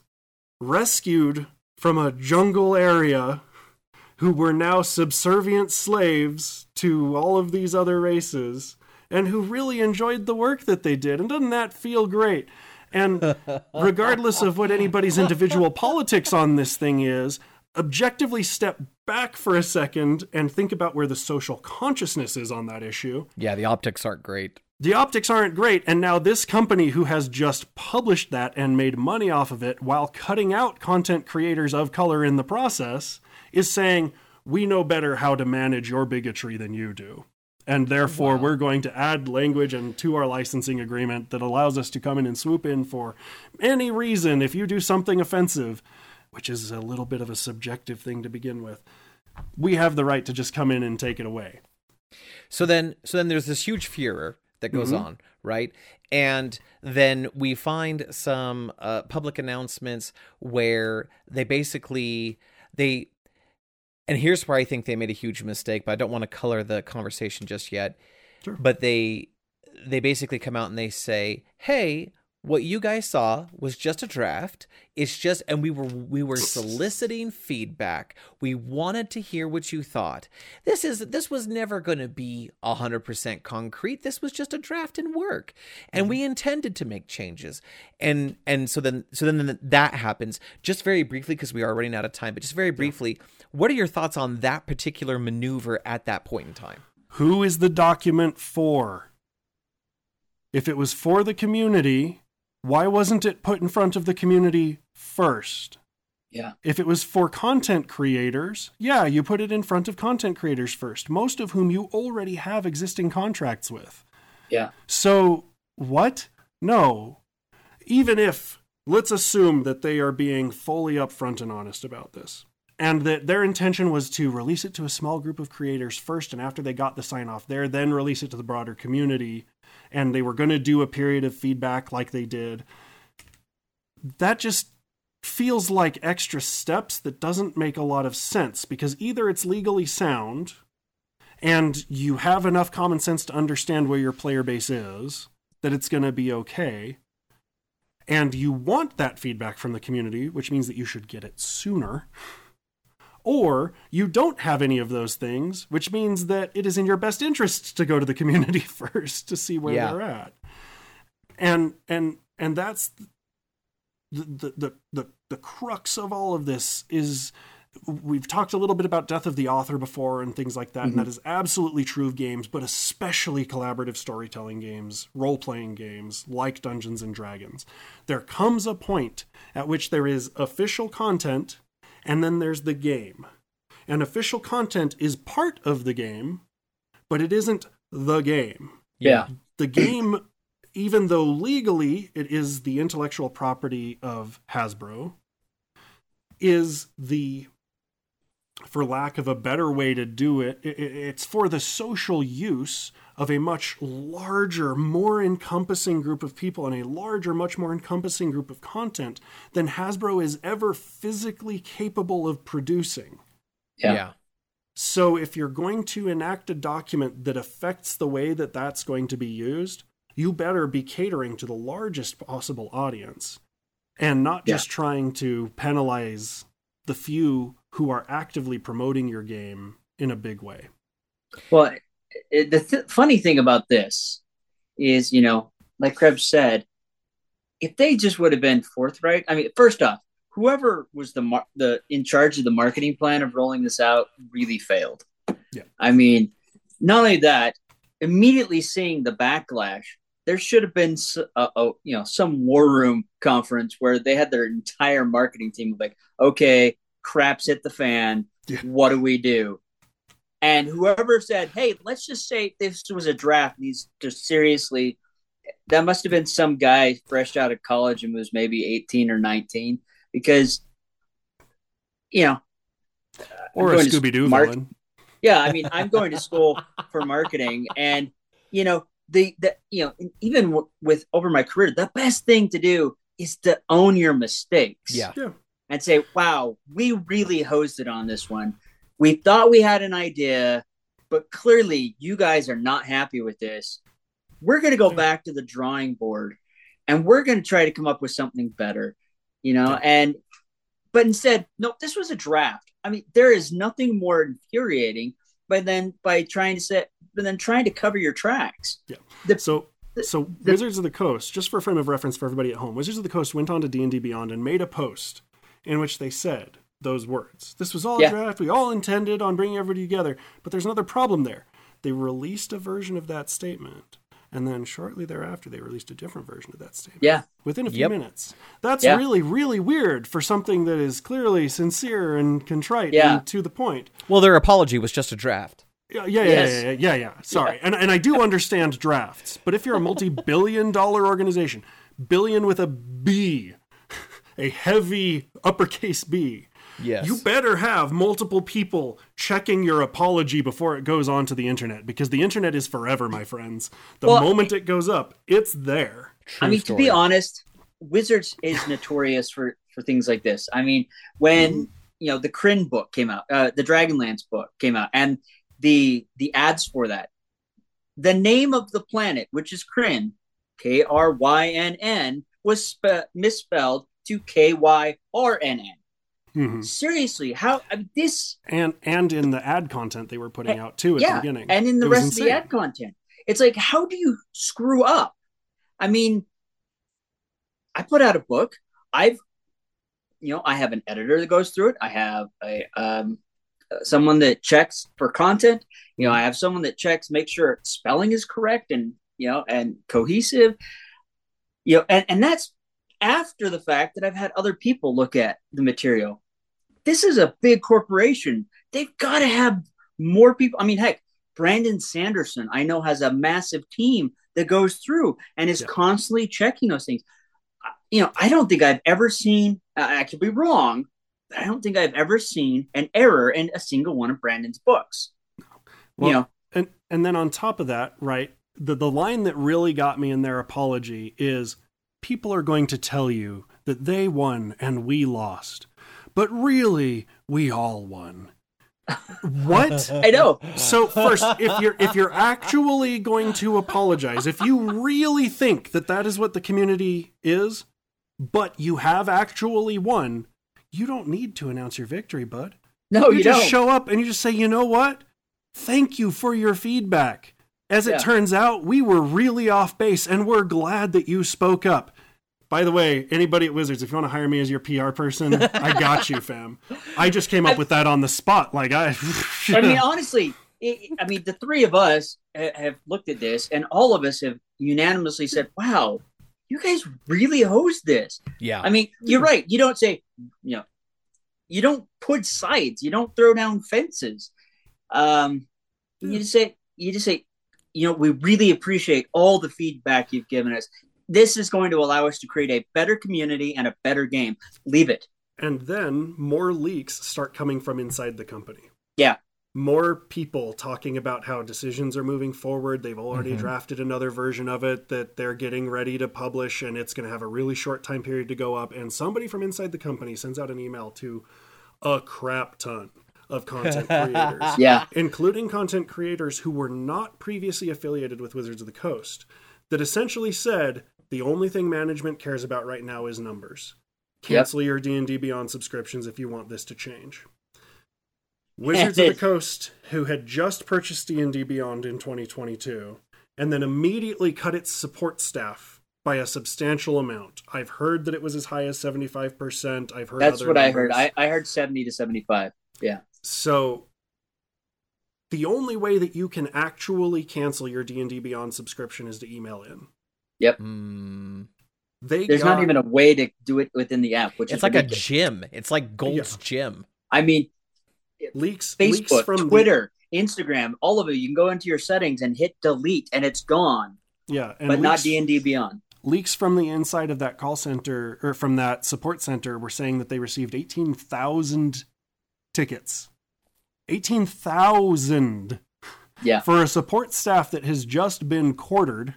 rescued from a jungle area, who were now subservient slaves to all of these other races, and who really enjoyed the work that they did. And doesn't that feel great? And regardless of what anybody's individual politics on this thing is, objectively step back for a second and think about where the social consciousness is on that issue. Yeah, the optics aren't great. The optics aren't great. And now this company who has just published that and made money off of it while cutting out content creators of color in the process is saying, we know better how to manage your bigotry than you do. And therefore, we're going to add language and to our licensing agreement that allows us to come in and swoop in for any reason if you do something offensive, which is a little bit of a subjective thing to begin with. We have the right to just come in and take it away. So then there's this huge furor that goes on, right? And then we find some public announcements where they basically, and here's where I think they made a huge mistake, but I don't want to color the conversation just yet. Sure. But they basically come out and they say, hey, what you guys saw was just a draft. It's just, and we were soliciting feedback. We wanted to hear what you thought. This was never going to be 100% concrete. This was just a draft and work, and we intended to make changes. And so then that happens. Just very briefly, because we are running out of time, but just very briefly, what are your thoughts on that particular maneuver at that point in time? Who is the document for? If it was for the community, why wasn't it put in front of the community first? Yeah. If it was for content creators, yeah, you put it in front of content creators first, most of whom you already have existing contracts with. Yeah. So what? No. Even if, let's assume that they are being fully upfront and honest about this, and that their intention was to release it to a small group of creators first, and after they got the sign off there, then release it to the broader community, and they were going to do a period of feedback like they did. That just feels like extra steps that doesn't make a lot of sense, because either it's legally sound and you have enough common sense to understand where your player base is, that it's going to be okay. And you want that feedback from the community, which means that you should get it sooner. Or you don't have any of those things, which means that it is in your best interest to go to the community first to see where they're at. And that's the crux of all of this is, we've talked a little bit about death of the author before and things like that. Mm-hmm. And that is absolutely true of games, but especially collaborative storytelling games, role-playing games like Dungeons and Dragons. There comes a point at which there is official content, and then there's the game. And official content is part of the game, but it isn't the game. Yeah. The game, even though legally it is the intellectual property of Hasbro, is the, for lack of a better way to do it, it's for the social use of a much larger, more encompassing group of people and a larger, much more encompassing group of content than Hasbro is ever physically capable of producing. Yeah. So if you're going to enact a document that affects the way that that's going to be used, you better be catering to the largest possible audience and not just trying to penalize the few who are actively promoting your game in a big way. Well, funny thing about this is, you know, like Krebs said, if they just would have been forthright, I mean, first off, whoever was the in charge of the marketing plan of rolling this out really failed. Yeah. I mean, not only that, immediately seeing the backlash there should have been some war room conference where they had their entire marketing team like, okay, crap's hit the fan. Yeah. What do we do? And whoever said, hey, let's just say this was a draft. These just seriously, that must have been some guy fresh out of college and was maybe 18 or 19 because, you know. Or a Scooby-Doo villain. Yeah, I mean, I'm going to school for marketing and, you know, even with over my career, the best thing to do is to own your mistakes. Yeah. Sure. And say, wow, we really hosed it on this one. We thought we had an idea, but clearly you guys are not happy with this. We're going to go back to the drawing board and we're going to try to come up with something better, you know? Yeah. But instead, no, this was a draft. I mean, there is nothing more infuriating trying to cover your tracks. Yeah. So Wizards of the Coast, just for a frame of reference for everybody at home, Wizards of the Coast went on to D&D Beyond and made a post in which they said those words. This was all a draft. We all intended on bringing everybody together, but there's another problem there. They released a version of that statement, and then shortly thereafter, they released a different version of that statement. Yeah. Within a few minutes. That's really, really weird for something that is clearly sincere and contrite and to the point. Well, their apology was just a draft. Yeah. Sorry. Yeah. And I do understand drafts, but if you're a multi-billion dollar organization, billion with a B, a heavy uppercase B, you better have multiple people checking your apology before it goes onto the internet, because the internet is forever, my friends. The moment it goes up, it's there. True story. To be honest, Wizards is notorious for things like this. I mean, when the Kryn book came out, the Dragonlance book came out, and the ads for that, the name of the planet, which is Kryn, Krynn, was misspelled to Kyrnn. Mm-hmm. Seriously, how this and in the ad content they were putting out too at the beginning, and in the rest of the ad content, it's like, how do you screw up? I mean, I put out a book. I have an editor that goes through it. I have a someone that checks for content. You know, I have someone that checks, make sure spelling is correct and, you know, and cohesive, you know, and that's after the fact that I've had other people look at the material. This is a big corporation. They've got to have more people. I mean, heck, Brandon Sanderson, I know, has a massive team that goes through and is constantly checking those things. You know, I don't think I've ever seen, I could be wrong, but I don't think I've ever seen an error in a single one of Brandon's books. Well, you know, and then on top of that, right, the line that really got me in their apology is, people are going to tell you that they won and we lost, but really we all won. What? I know. So first, if you're actually going to apologize, if you really think that that is what the community is, but you have actually won, you don't need to announce your victory, bud. No, you just don't. Show up and you just say, you know what? Thank you for your feedback. As it turns out, we were really off base and we're glad that you spoke up. By the way, anybody at Wizards, if you want to hire me as your PR person, I got you, fam. I just came up with that on the spot. Like I mean, honestly, the three of us have looked at this and all of us have unanimously said, wow, you guys really hosed this. Yeah. I mean, you're right. You don't say, you know, you don't put sides. You don't throw down fences. You just say, you know, we really appreciate all the feedback you've given us. This is going to allow us to create a better community and a better game. Leave it. And then more leaks start coming from inside the company. Yeah. More people talking about how decisions are moving forward. They've already drafted another version of it that they're getting ready to publish, and it's going to have a really short time period to go up. And somebody from inside the company sends out an email to a crap ton of content creators, including content creators who were not previously affiliated with Wizards of the Coast, that essentially said, the only thing management cares about right now is numbers. Cancel your D&D Beyond subscriptions if you want this to change. Wizards of the Coast, who had just purchased D&D Beyond in 2022, and then immediately cut its support staff by a substantial amount. I've heard that it was as high as 75%. I've heard that's what numbers. I heard. I heard 70 to 75%. Yeah. So the only way that you can actually cancel your D&D Beyond subscription is to email in. Yep. There's not even a way to do it within the app, which it's is like ridiculous. A gym. It's like Gold's Gym. I mean, leaks from Twitter, Instagram, all of it. You can go into your settings and hit delete, and it's gone. Yeah, and but leaks, not D&D Beyond. Leaks from the inside of that call center or from that support center were saying that they received 18,000 tickets. 18,000. Yeah. For a support staff that has just been quartered.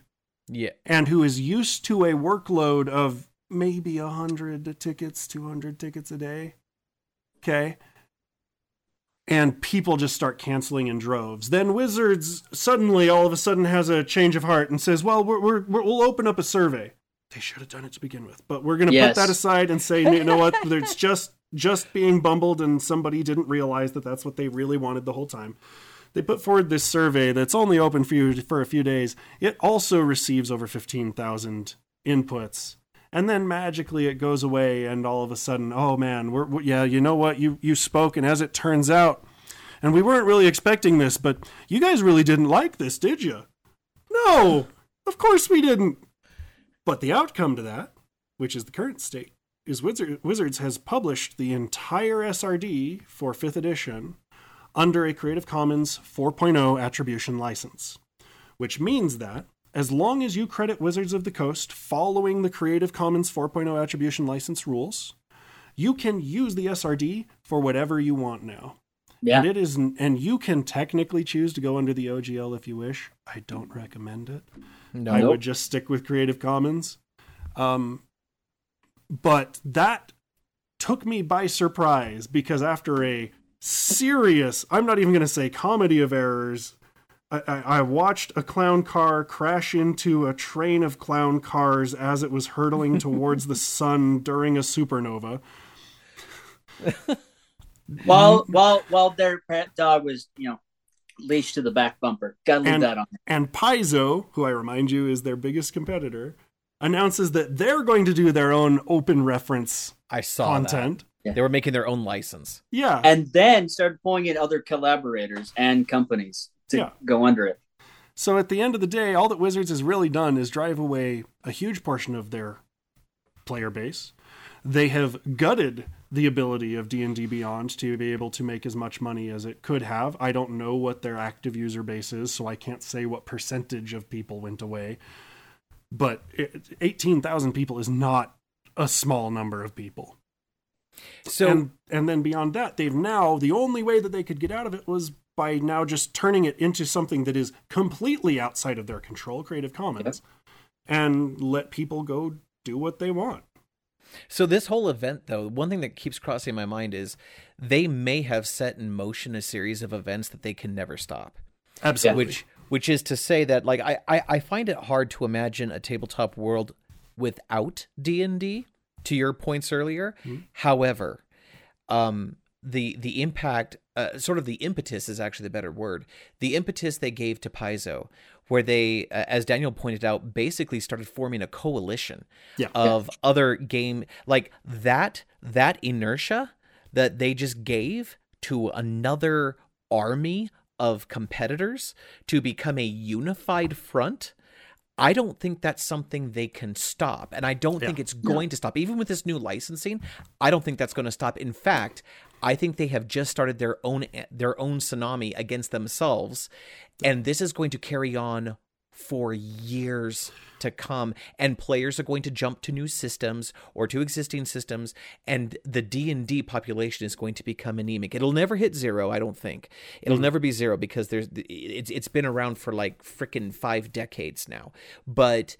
Yeah. And who is used to a workload of maybe 100 tickets, 200 tickets a day. Okay. And people just start canceling in droves. Then Wizards suddenly, all of a sudden, has a change of heart and says, well, we'll open up a survey. They should have done it to begin with, but we're going to put that aside and say, you know what? It's just being bumbled, and somebody didn't realize that that's what they really wanted the whole time. They put forward this survey that's only open for you for a few days. It also receives over 15,000 inputs. And then magically it goes away, and all of a sudden, oh man, you know what? You spoke, and as it turns out, and we weren't really expecting this, but you guys really didn't like this, did you? No, of course we didn't. But the outcome to that, which is the current state, is Wizards has published the entire SRD for 5th edition under a Creative Commons 4.0 attribution license, which means that as long as you credit Wizards of the Coast following the Creative Commons 4.0 attribution license rules, you can use the SRD for whatever you want now. Yeah. And you can technically choose to go under the OGL if you wish. I don't recommend it. No. I would just stick with Creative Commons. But that took me by surprise, because after a serious, I'm not even going to say comedy of errors, I watched a clown car crash into a train of clown cars as it was hurtling towards the sun during a supernova. while their pet dog was, leashed to the back bumper. Gotta leave that on. And Paizo, who I remind you is their biggest competitor, announces that they're going to do their own open reference content. Yeah. They were making their own license. Yeah. And then started pulling in other collaborators and companies to go under it. So at the end of the day, all that Wizards has really done is drive away a huge portion of their player base. They have gutted the ability of D&D Beyond to be able to make as much money as it could have. I don't know what their active user base is, so I can't say what percentage of people went away. But 18,000 people is not a small number of people. So and then beyond that, they've now, the only way that they could get out of it was by now just turning it into something that is completely outside of their control, Creative Commons, and let people go do what they want. So this whole event, though, one thing that keeps crossing my mind is they may have set in motion a series of events that they can never stop. Absolutely. Which is to say that, like, I find it hard to imagine a tabletop world without D&D, to your points earlier. Mm-hmm. However, the impact, sort of the impetus is actually the better word. The impetus they gave to Paizo, where they, as Daniel pointed out, basically started forming a coalition of other game, like that inertia that they just gave to another army of competitors to become a unified front. I don't think that's something they can stop, and I don't think it's going to stop. Even with this new licensing, I don't think that's going to stop. In fact, I think they have just started their own tsunami against themselves, and this is going to carry on for years to come, and players are going to jump to new systems or to existing systems, and the D&D population is going to become anemic. It'll never hit zero, I don't think. It'll never be zero, because it's been around for like freaking 5 decades now. But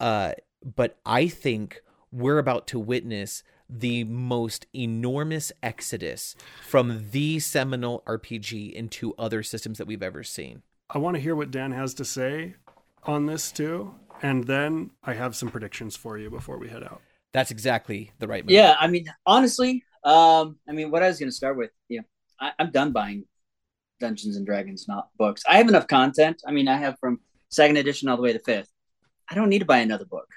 I think we're about to witness the most enormous exodus from the seminal RPG into other systems that we've ever seen. I want to hear what Dan has to say on this too, and then I have some predictions for you before we head out. That's exactly the right move. Yeah, I mean, honestly, what I was going to start with, I'm done buying Dungeons and Dragons, not books. I have enough content. I mean, I have from 2nd edition all the way to 5th. I don't need to buy another book,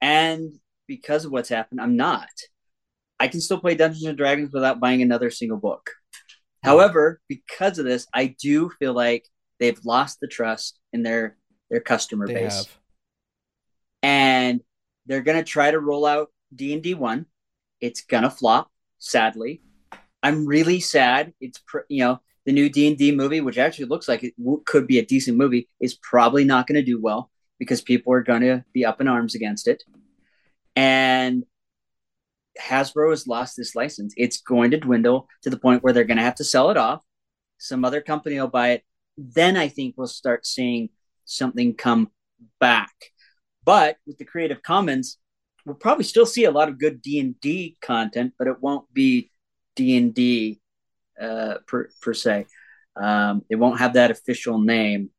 and because of what's happened, I'm not. I can still play Dungeons and Dragons without buying another single book. However, because of this, I do feel like they've lost the trust in their customer base. and they're going to try to roll out D&D 1. It's going to flop, sadly. I'm really sad. It's, you know, the new D&D movie, which actually looks like it could be a decent movie, is probably not going to do well because people are going to be up in arms against it. And Hasbro has lost this license. It's going to dwindle to the point where they're going to have to sell it off. Some other company will buy it. Then I think we'll start seeing something come back. But with the Creative Commons, we'll probably still see a lot of good D&D content, but it won't be D&D per se. It won't have that official name.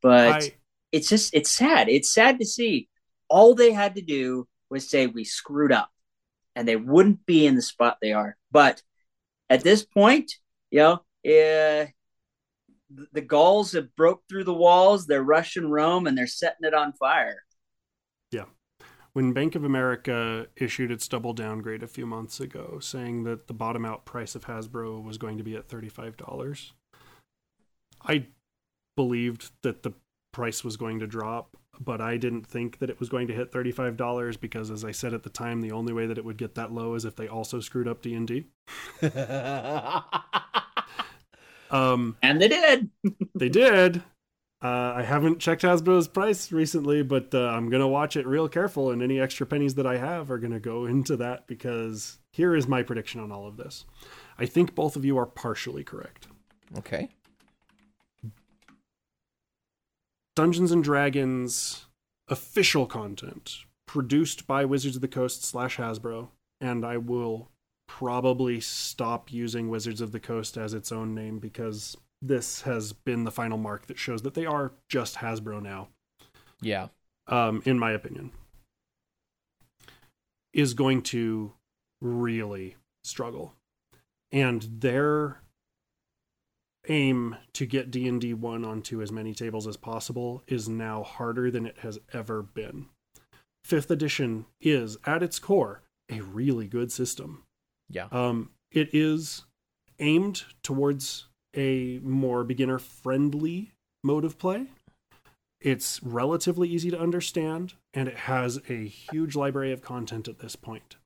But it's just, it's sad. It's sad to see. All they had to do was say we screwed up, and they wouldn't be in the spot they are. But at this point, you know, the Gauls have broke through the walls. They're rushing Rome, and they're setting it on fire. Yeah. When Bank of America issued its double downgrade a few months ago, saying that the bottom out price of Hasbro was going to be at $35, I believed that the price was going to drop, but I didn't think that it was going to hit $35 because, as I said at the time, the only way that it would get that low is if they also screwed up D&D. And they did. They did. I haven't checked Hasbro's price recently, but I'm going to watch it real careful, and any extra pennies that I have are going to go into that, because here is my prediction on all of this. I think both of you are partially correct. Okay. Dungeons and Dragons official content produced by Wizards of the Coast / Hasbro, and I will probably stop using Wizards of the Coast as its own name because this has been the final mark that shows that they are just Hasbro now. Yeah. In my opinion, is going to really struggle, and their aim to get D&D 1 onto as many tables as possible is now harder than it has ever been. 5th edition is, at its core, a really good system. Yeah. It is aimed towards a more beginner-friendly mode of play. It's relatively easy to understand, and it has a huge library of content at this point.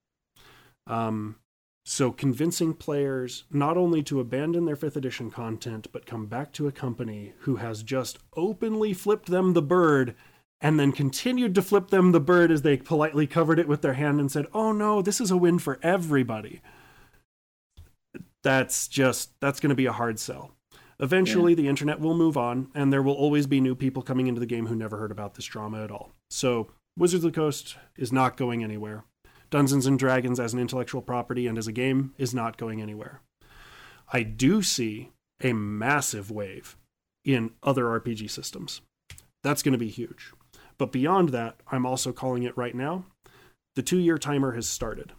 So convincing players not only to abandon their 5th edition content, but come back to a company who has just openly flipped them the bird and then continued to flip them the bird as they politely covered it with their hand and said, oh no, this is a win for everybody. That's going to be a hard sell. Eventually, the internet will move on, and there will always be new people coming into the game who never heard about this drama at all. So Wizards of the Coast is not going anywhere. Dungeons and Dragons as an intellectual property and as a game is not going anywhere. I do see a massive wave in other RPG systems. That's going to be huge. But beyond that, I'm also calling it right now. The 2-year timer has started.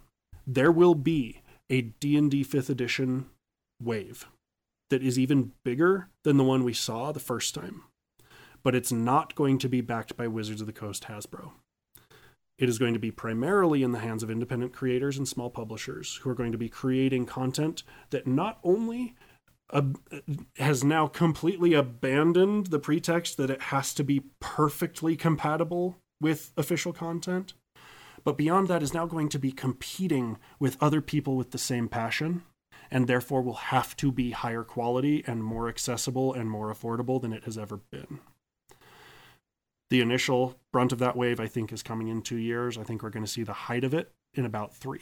There will be a D&D 5th edition wave that is even bigger than the one we saw the first time. But it's not going to be backed by Wizards of the Coast Hasbro. It is going to be primarily in the hands of independent creators and small publishers who are going to be creating content that not only has now completely abandoned the pretext that it has to be perfectly compatible with official content, but beyond that is now going to be competing with other people with the same passion, and therefore will have to be higher quality and more accessible and more affordable than it has ever been. The initial brunt of that wave, I think, is coming in 2 years. I think we're going to see the height of it in about 3.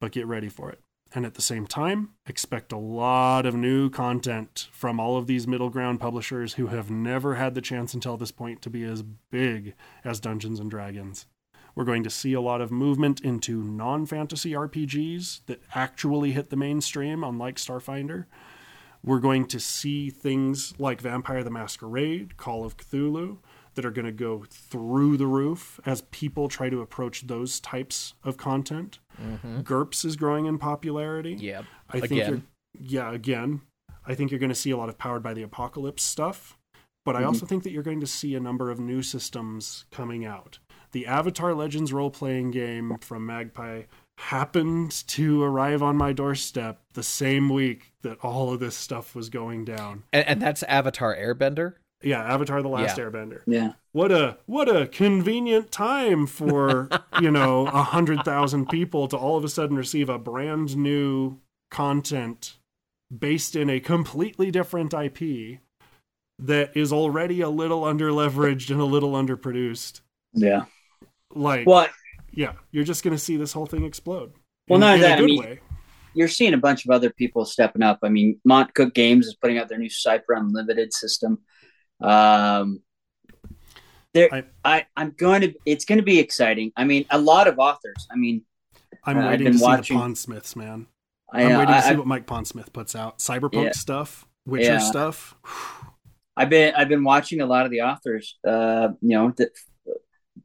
But get ready for it. And at the same time, expect a lot of new content from all of these middle ground publishers who have never had the chance until this point to be as big as Dungeons and Dragons. We're going to see a lot of movement into non-fantasy RPGs that actually hit the mainstream, unlike Starfinder. We're going to see things like Vampire the Masquerade, Call of Cthulhu, that are going to go through the roof as people try to approach those types of content. Mm-hmm. GURPS is growing in popularity. Yeah, I think you're going to see a lot of Powered by the Apocalypse stuff, but I also think that you're going to see a number of new systems coming out. The Avatar Legends role-playing game from Magpie happened to arrive on my doorstep the same week that all of this stuff was going down. And that's Avatar Airbender? Yeah, Avatar: The Last Airbender. Yeah. What a convenient time for, 100,000 people to all of a sudden receive a brand new content based in a completely different IP that is already a little underleveraged and a little underproduced. Yeah. You're just going to see this whole thing explode. Well, not that, way. You're seeing a bunch of other people stepping up. I mean, Montcook Games is putting out their new Cypher Unlimited system. It's going to be exciting. I mean, a lot of authors. I mean, I'm waiting to see the Pondsmiths, man. I'm waiting to see what Mike Pondsmith puts out. Cyberpunk stuff, Witcher stuff. I've been watching a lot of the authors. The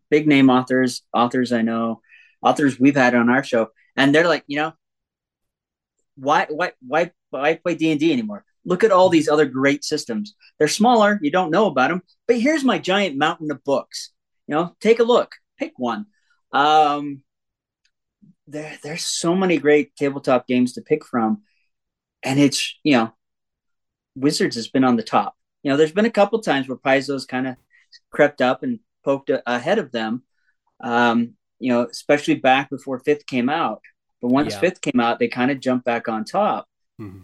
big name authors I know, authors we've had on our show, and they're like, why play D&D anymore? Look at all these other great systems. They're smaller. You don't know about them. But here's my giant mountain of books. Take a look. Pick one. There's so many great tabletop games to pick from. And it's, Wizards has been on the top. There's been a couple times where Paizo's kind of crept up and poked ahead of them, especially back before 5th came out. But once 5th came out, they kind of jumped back on top. Mm-hmm.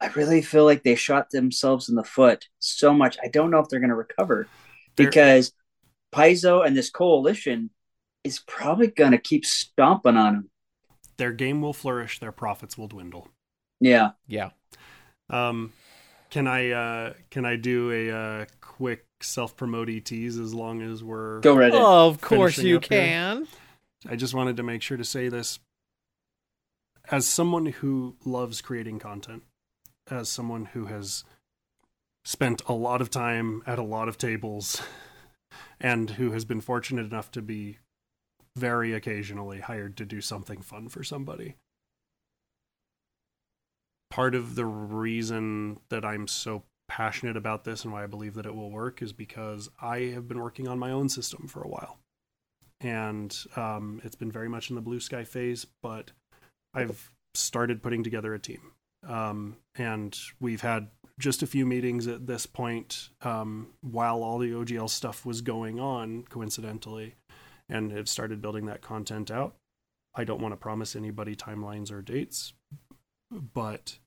I really feel like they shot themselves in the foot so much. I don't know if they're going to recover because Paizo and this coalition is probably going to keep stomping on them. Their game will flourish. Their profits will dwindle. Yeah. Yeah. Can I do a quick self-promote tease as long as we're... Go right in. Oh, of course you can. Here? I just wanted to make sure to say this. As someone who loves creating content, as someone who has spent a lot of time at a lot of tables and who has been fortunate enough to be very occasionally hired to do something fun for somebody. Part of the reason that I'm so passionate about this and why I believe that it will work is because I have been working on my own system for a while. And it's been very much in the blue sky phase, but I've started putting together a team. And we've had just a few meetings at this point, while all the OGL stuff was going on, coincidentally, and have started building that content out. I don't want to promise anybody timelines or dates, but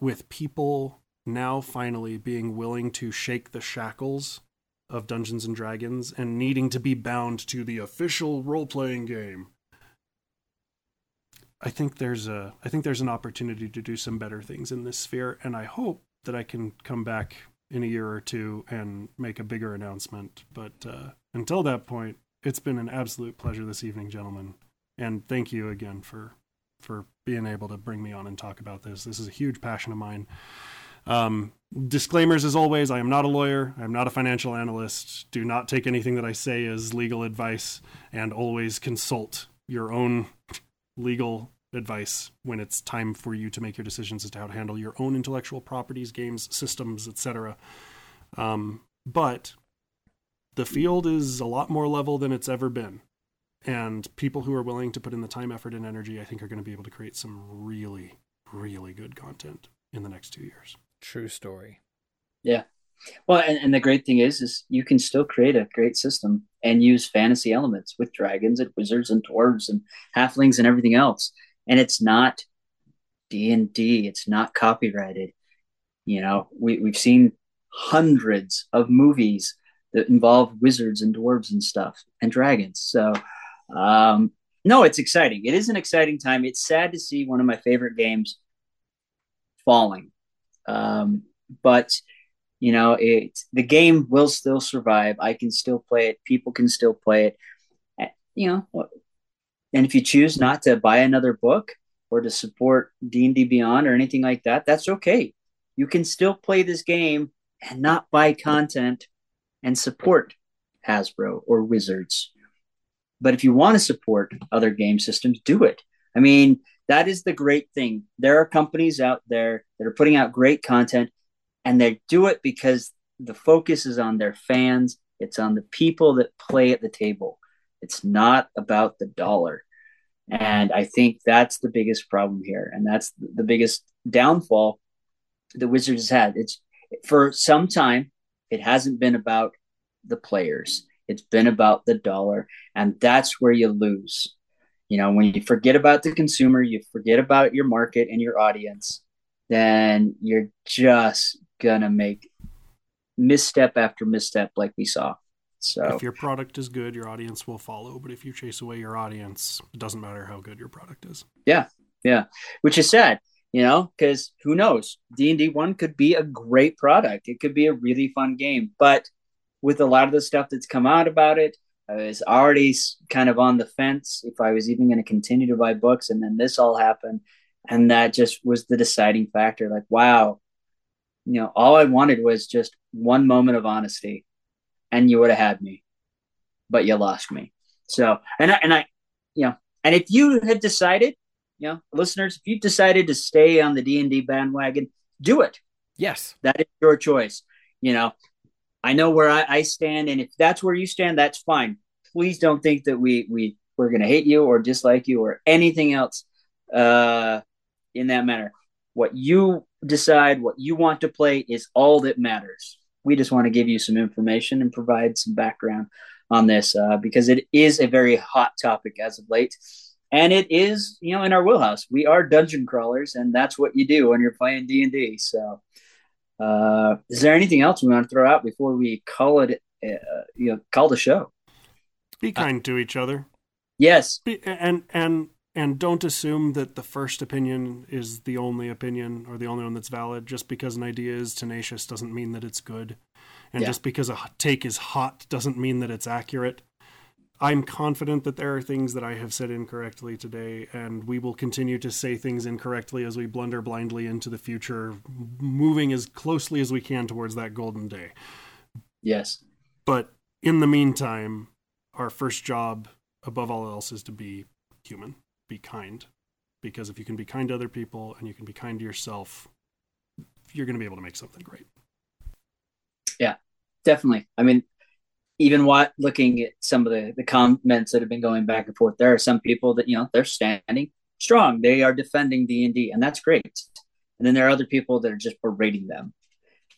with people now finally being willing to shake the shackles of Dungeons and Dragons and needing to be bound to the official role-playing game, I think there's an opportunity to do some better things in this sphere, and I hope that I can come back in a year or two and make a bigger announcement. But until that point, it's been an absolute pleasure this evening, gentlemen, and thank you again for being able to bring me on and talk about this. This is a huge passion of mine. Disclaimers as always, I am not a lawyer. I'm not a financial analyst. Do not take anything that I say as legal advice, and always consult your own legal advice when it's time for you to make your decisions as to how to handle your own intellectual properties, games, systems, etc. But the field is a lot more level than it's ever been. And people who are willing to put in the time, effort, and energy, I think are going to be able to create some really, really good content in the next 2 years. True story. Yeah. Well, and the great thing is you can still create a great system and use fantasy elements with dragons and wizards and dwarves and halflings and everything else. And it's not D&D. It's not copyrighted. We've seen hundreds of movies that involve wizards and dwarves and stuff and dragons. So, no, it's exciting. It is an exciting time. It's sad to see one of my favorite games falling. But... the game will still survive. I can still play it. People can still play it. And if you choose not to buy another book or to support D&D Beyond or anything like that, that's okay. You can still play this game and not buy content and support Hasbro or Wizards. But if you want to support other game systems, do it. I mean, that is the great thing. There are companies out there that are putting out great content. And they do it because the focus is on their fans. It's on the people that play at the table. It's not about the dollar. And I think that's the biggest problem here. And that's the biggest downfall the Wizards has had. It's for some time, it hasn't been about the players. It's been about the dollar. And that's where you lose. You know, when you forget about the consumer, you forget about your market and your audience, then you're just going to make misstep after misstep like we saw. So if your product is good, your audience will follow. But if you chase away your audience, it doesn't matter how good your product is. Yeah. Yeah. Which is sad, you know, because who knows? D&D 1 could be a great product. It could be a really fun game. But with a lot of the stuff that's come out about it, I was already kind of on the fence if I was even going to continue to buy books. And then this all happened. And that just was the deciding factor. Like, wow, you know, all I wanted was just one moment of honesty and you would have had me, but you lost me. So, and I, you know, and if you had decided, you know, listeners, if you've decided to stay on the D&D bandwagon, do it. Yes. That is your choice. You know, I know where I stand, and if that's where you stand, that's fine. Please don't think that we're going to hate you or dislike you or anything else in that matter. What you decide, what you want to play is all that matters. We just want to give you some information and provide some background on this because it is a very hot topic as of late. And it is, you know, in our wheelhouse. We are dungeon crawlers, and that's what you do when you're playing D&D. So is there anything else we want to throw out before we call it, you know, call the show? Be kind to each other. Yes. And don't assume that the first opinion is the only opinion or the only one that's valid. Just because an idea is tenacious doesn't mean that it's good. And just because a take is hot doesn't mean that it's accurate. I'm confident that there are things that I have said incorrectly today, and we will continue to say things incorrectly as we blunder blindly into the future, moving as closely as we can towards that golden day. Yes. But in the meantime, our first job above all else is to be human, be kind, because if you can be kind to other people and you can be kind to yourself, you're going to be able to make something great. Yeah, definitely. I mean, even while looking at some of the comments that have been going back and forth, there are some people that, you know, they're standing strong. They are defending D&D, and that's great. And then there are other people that are just berating them,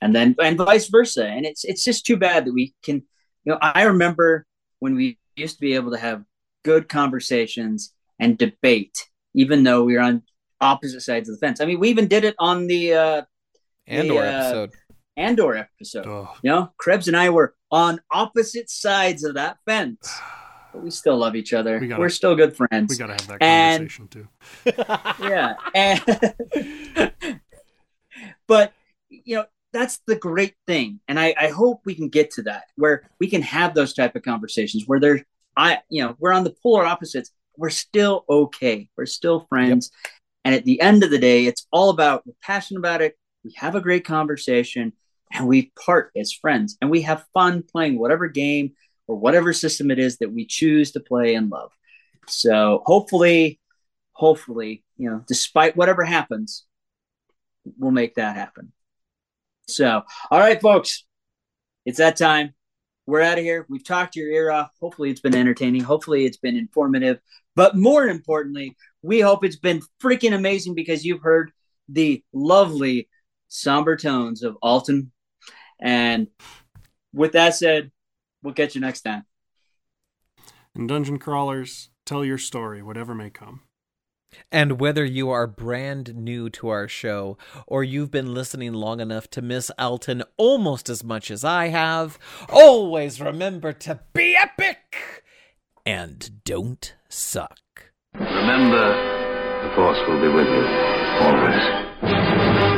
and vice versa. And it's just too bad that we can, you know, I remember when we used to be able to have good conversations and debate, even though we were on opposite sides of the fence. I mean, we even did it on the Andor episode. Oh. You know, Krebs and I were on opposite sides of that fence, but we still love each other. We're still good friends. We gotta have that conversation too. Yeah. But you know, that's the great thing. And I hope we can get to that where we can have those type of conversations where we're on the polar opposites. We're still okay. We're still friends. Yep. And at the end of the day, it's all about, we're passionate about it. We have a great conversation, and we part as friends, and we have fun playing whatever game or whatever system it is that we choose to play and love. So hopefully, you know, despite whatever happens, we'll make that happen. So, all right, folks, it's that time. We're out of here. We've talked your ear off. Hopefully it's been entertaining. Hopefully it's been informative, but more importantly, we hope it's been freaking amazing because you've heard the lovely somber tones of Alton. And with that said, we'll catch you next time. And dungeon crawlers, tell your story, whatever may come. And whether you are brand new to our show or you've been listening long enough to miss Alton almost as much as I have, always remember to be epic and don't suck. Remember, the Force will be with you always.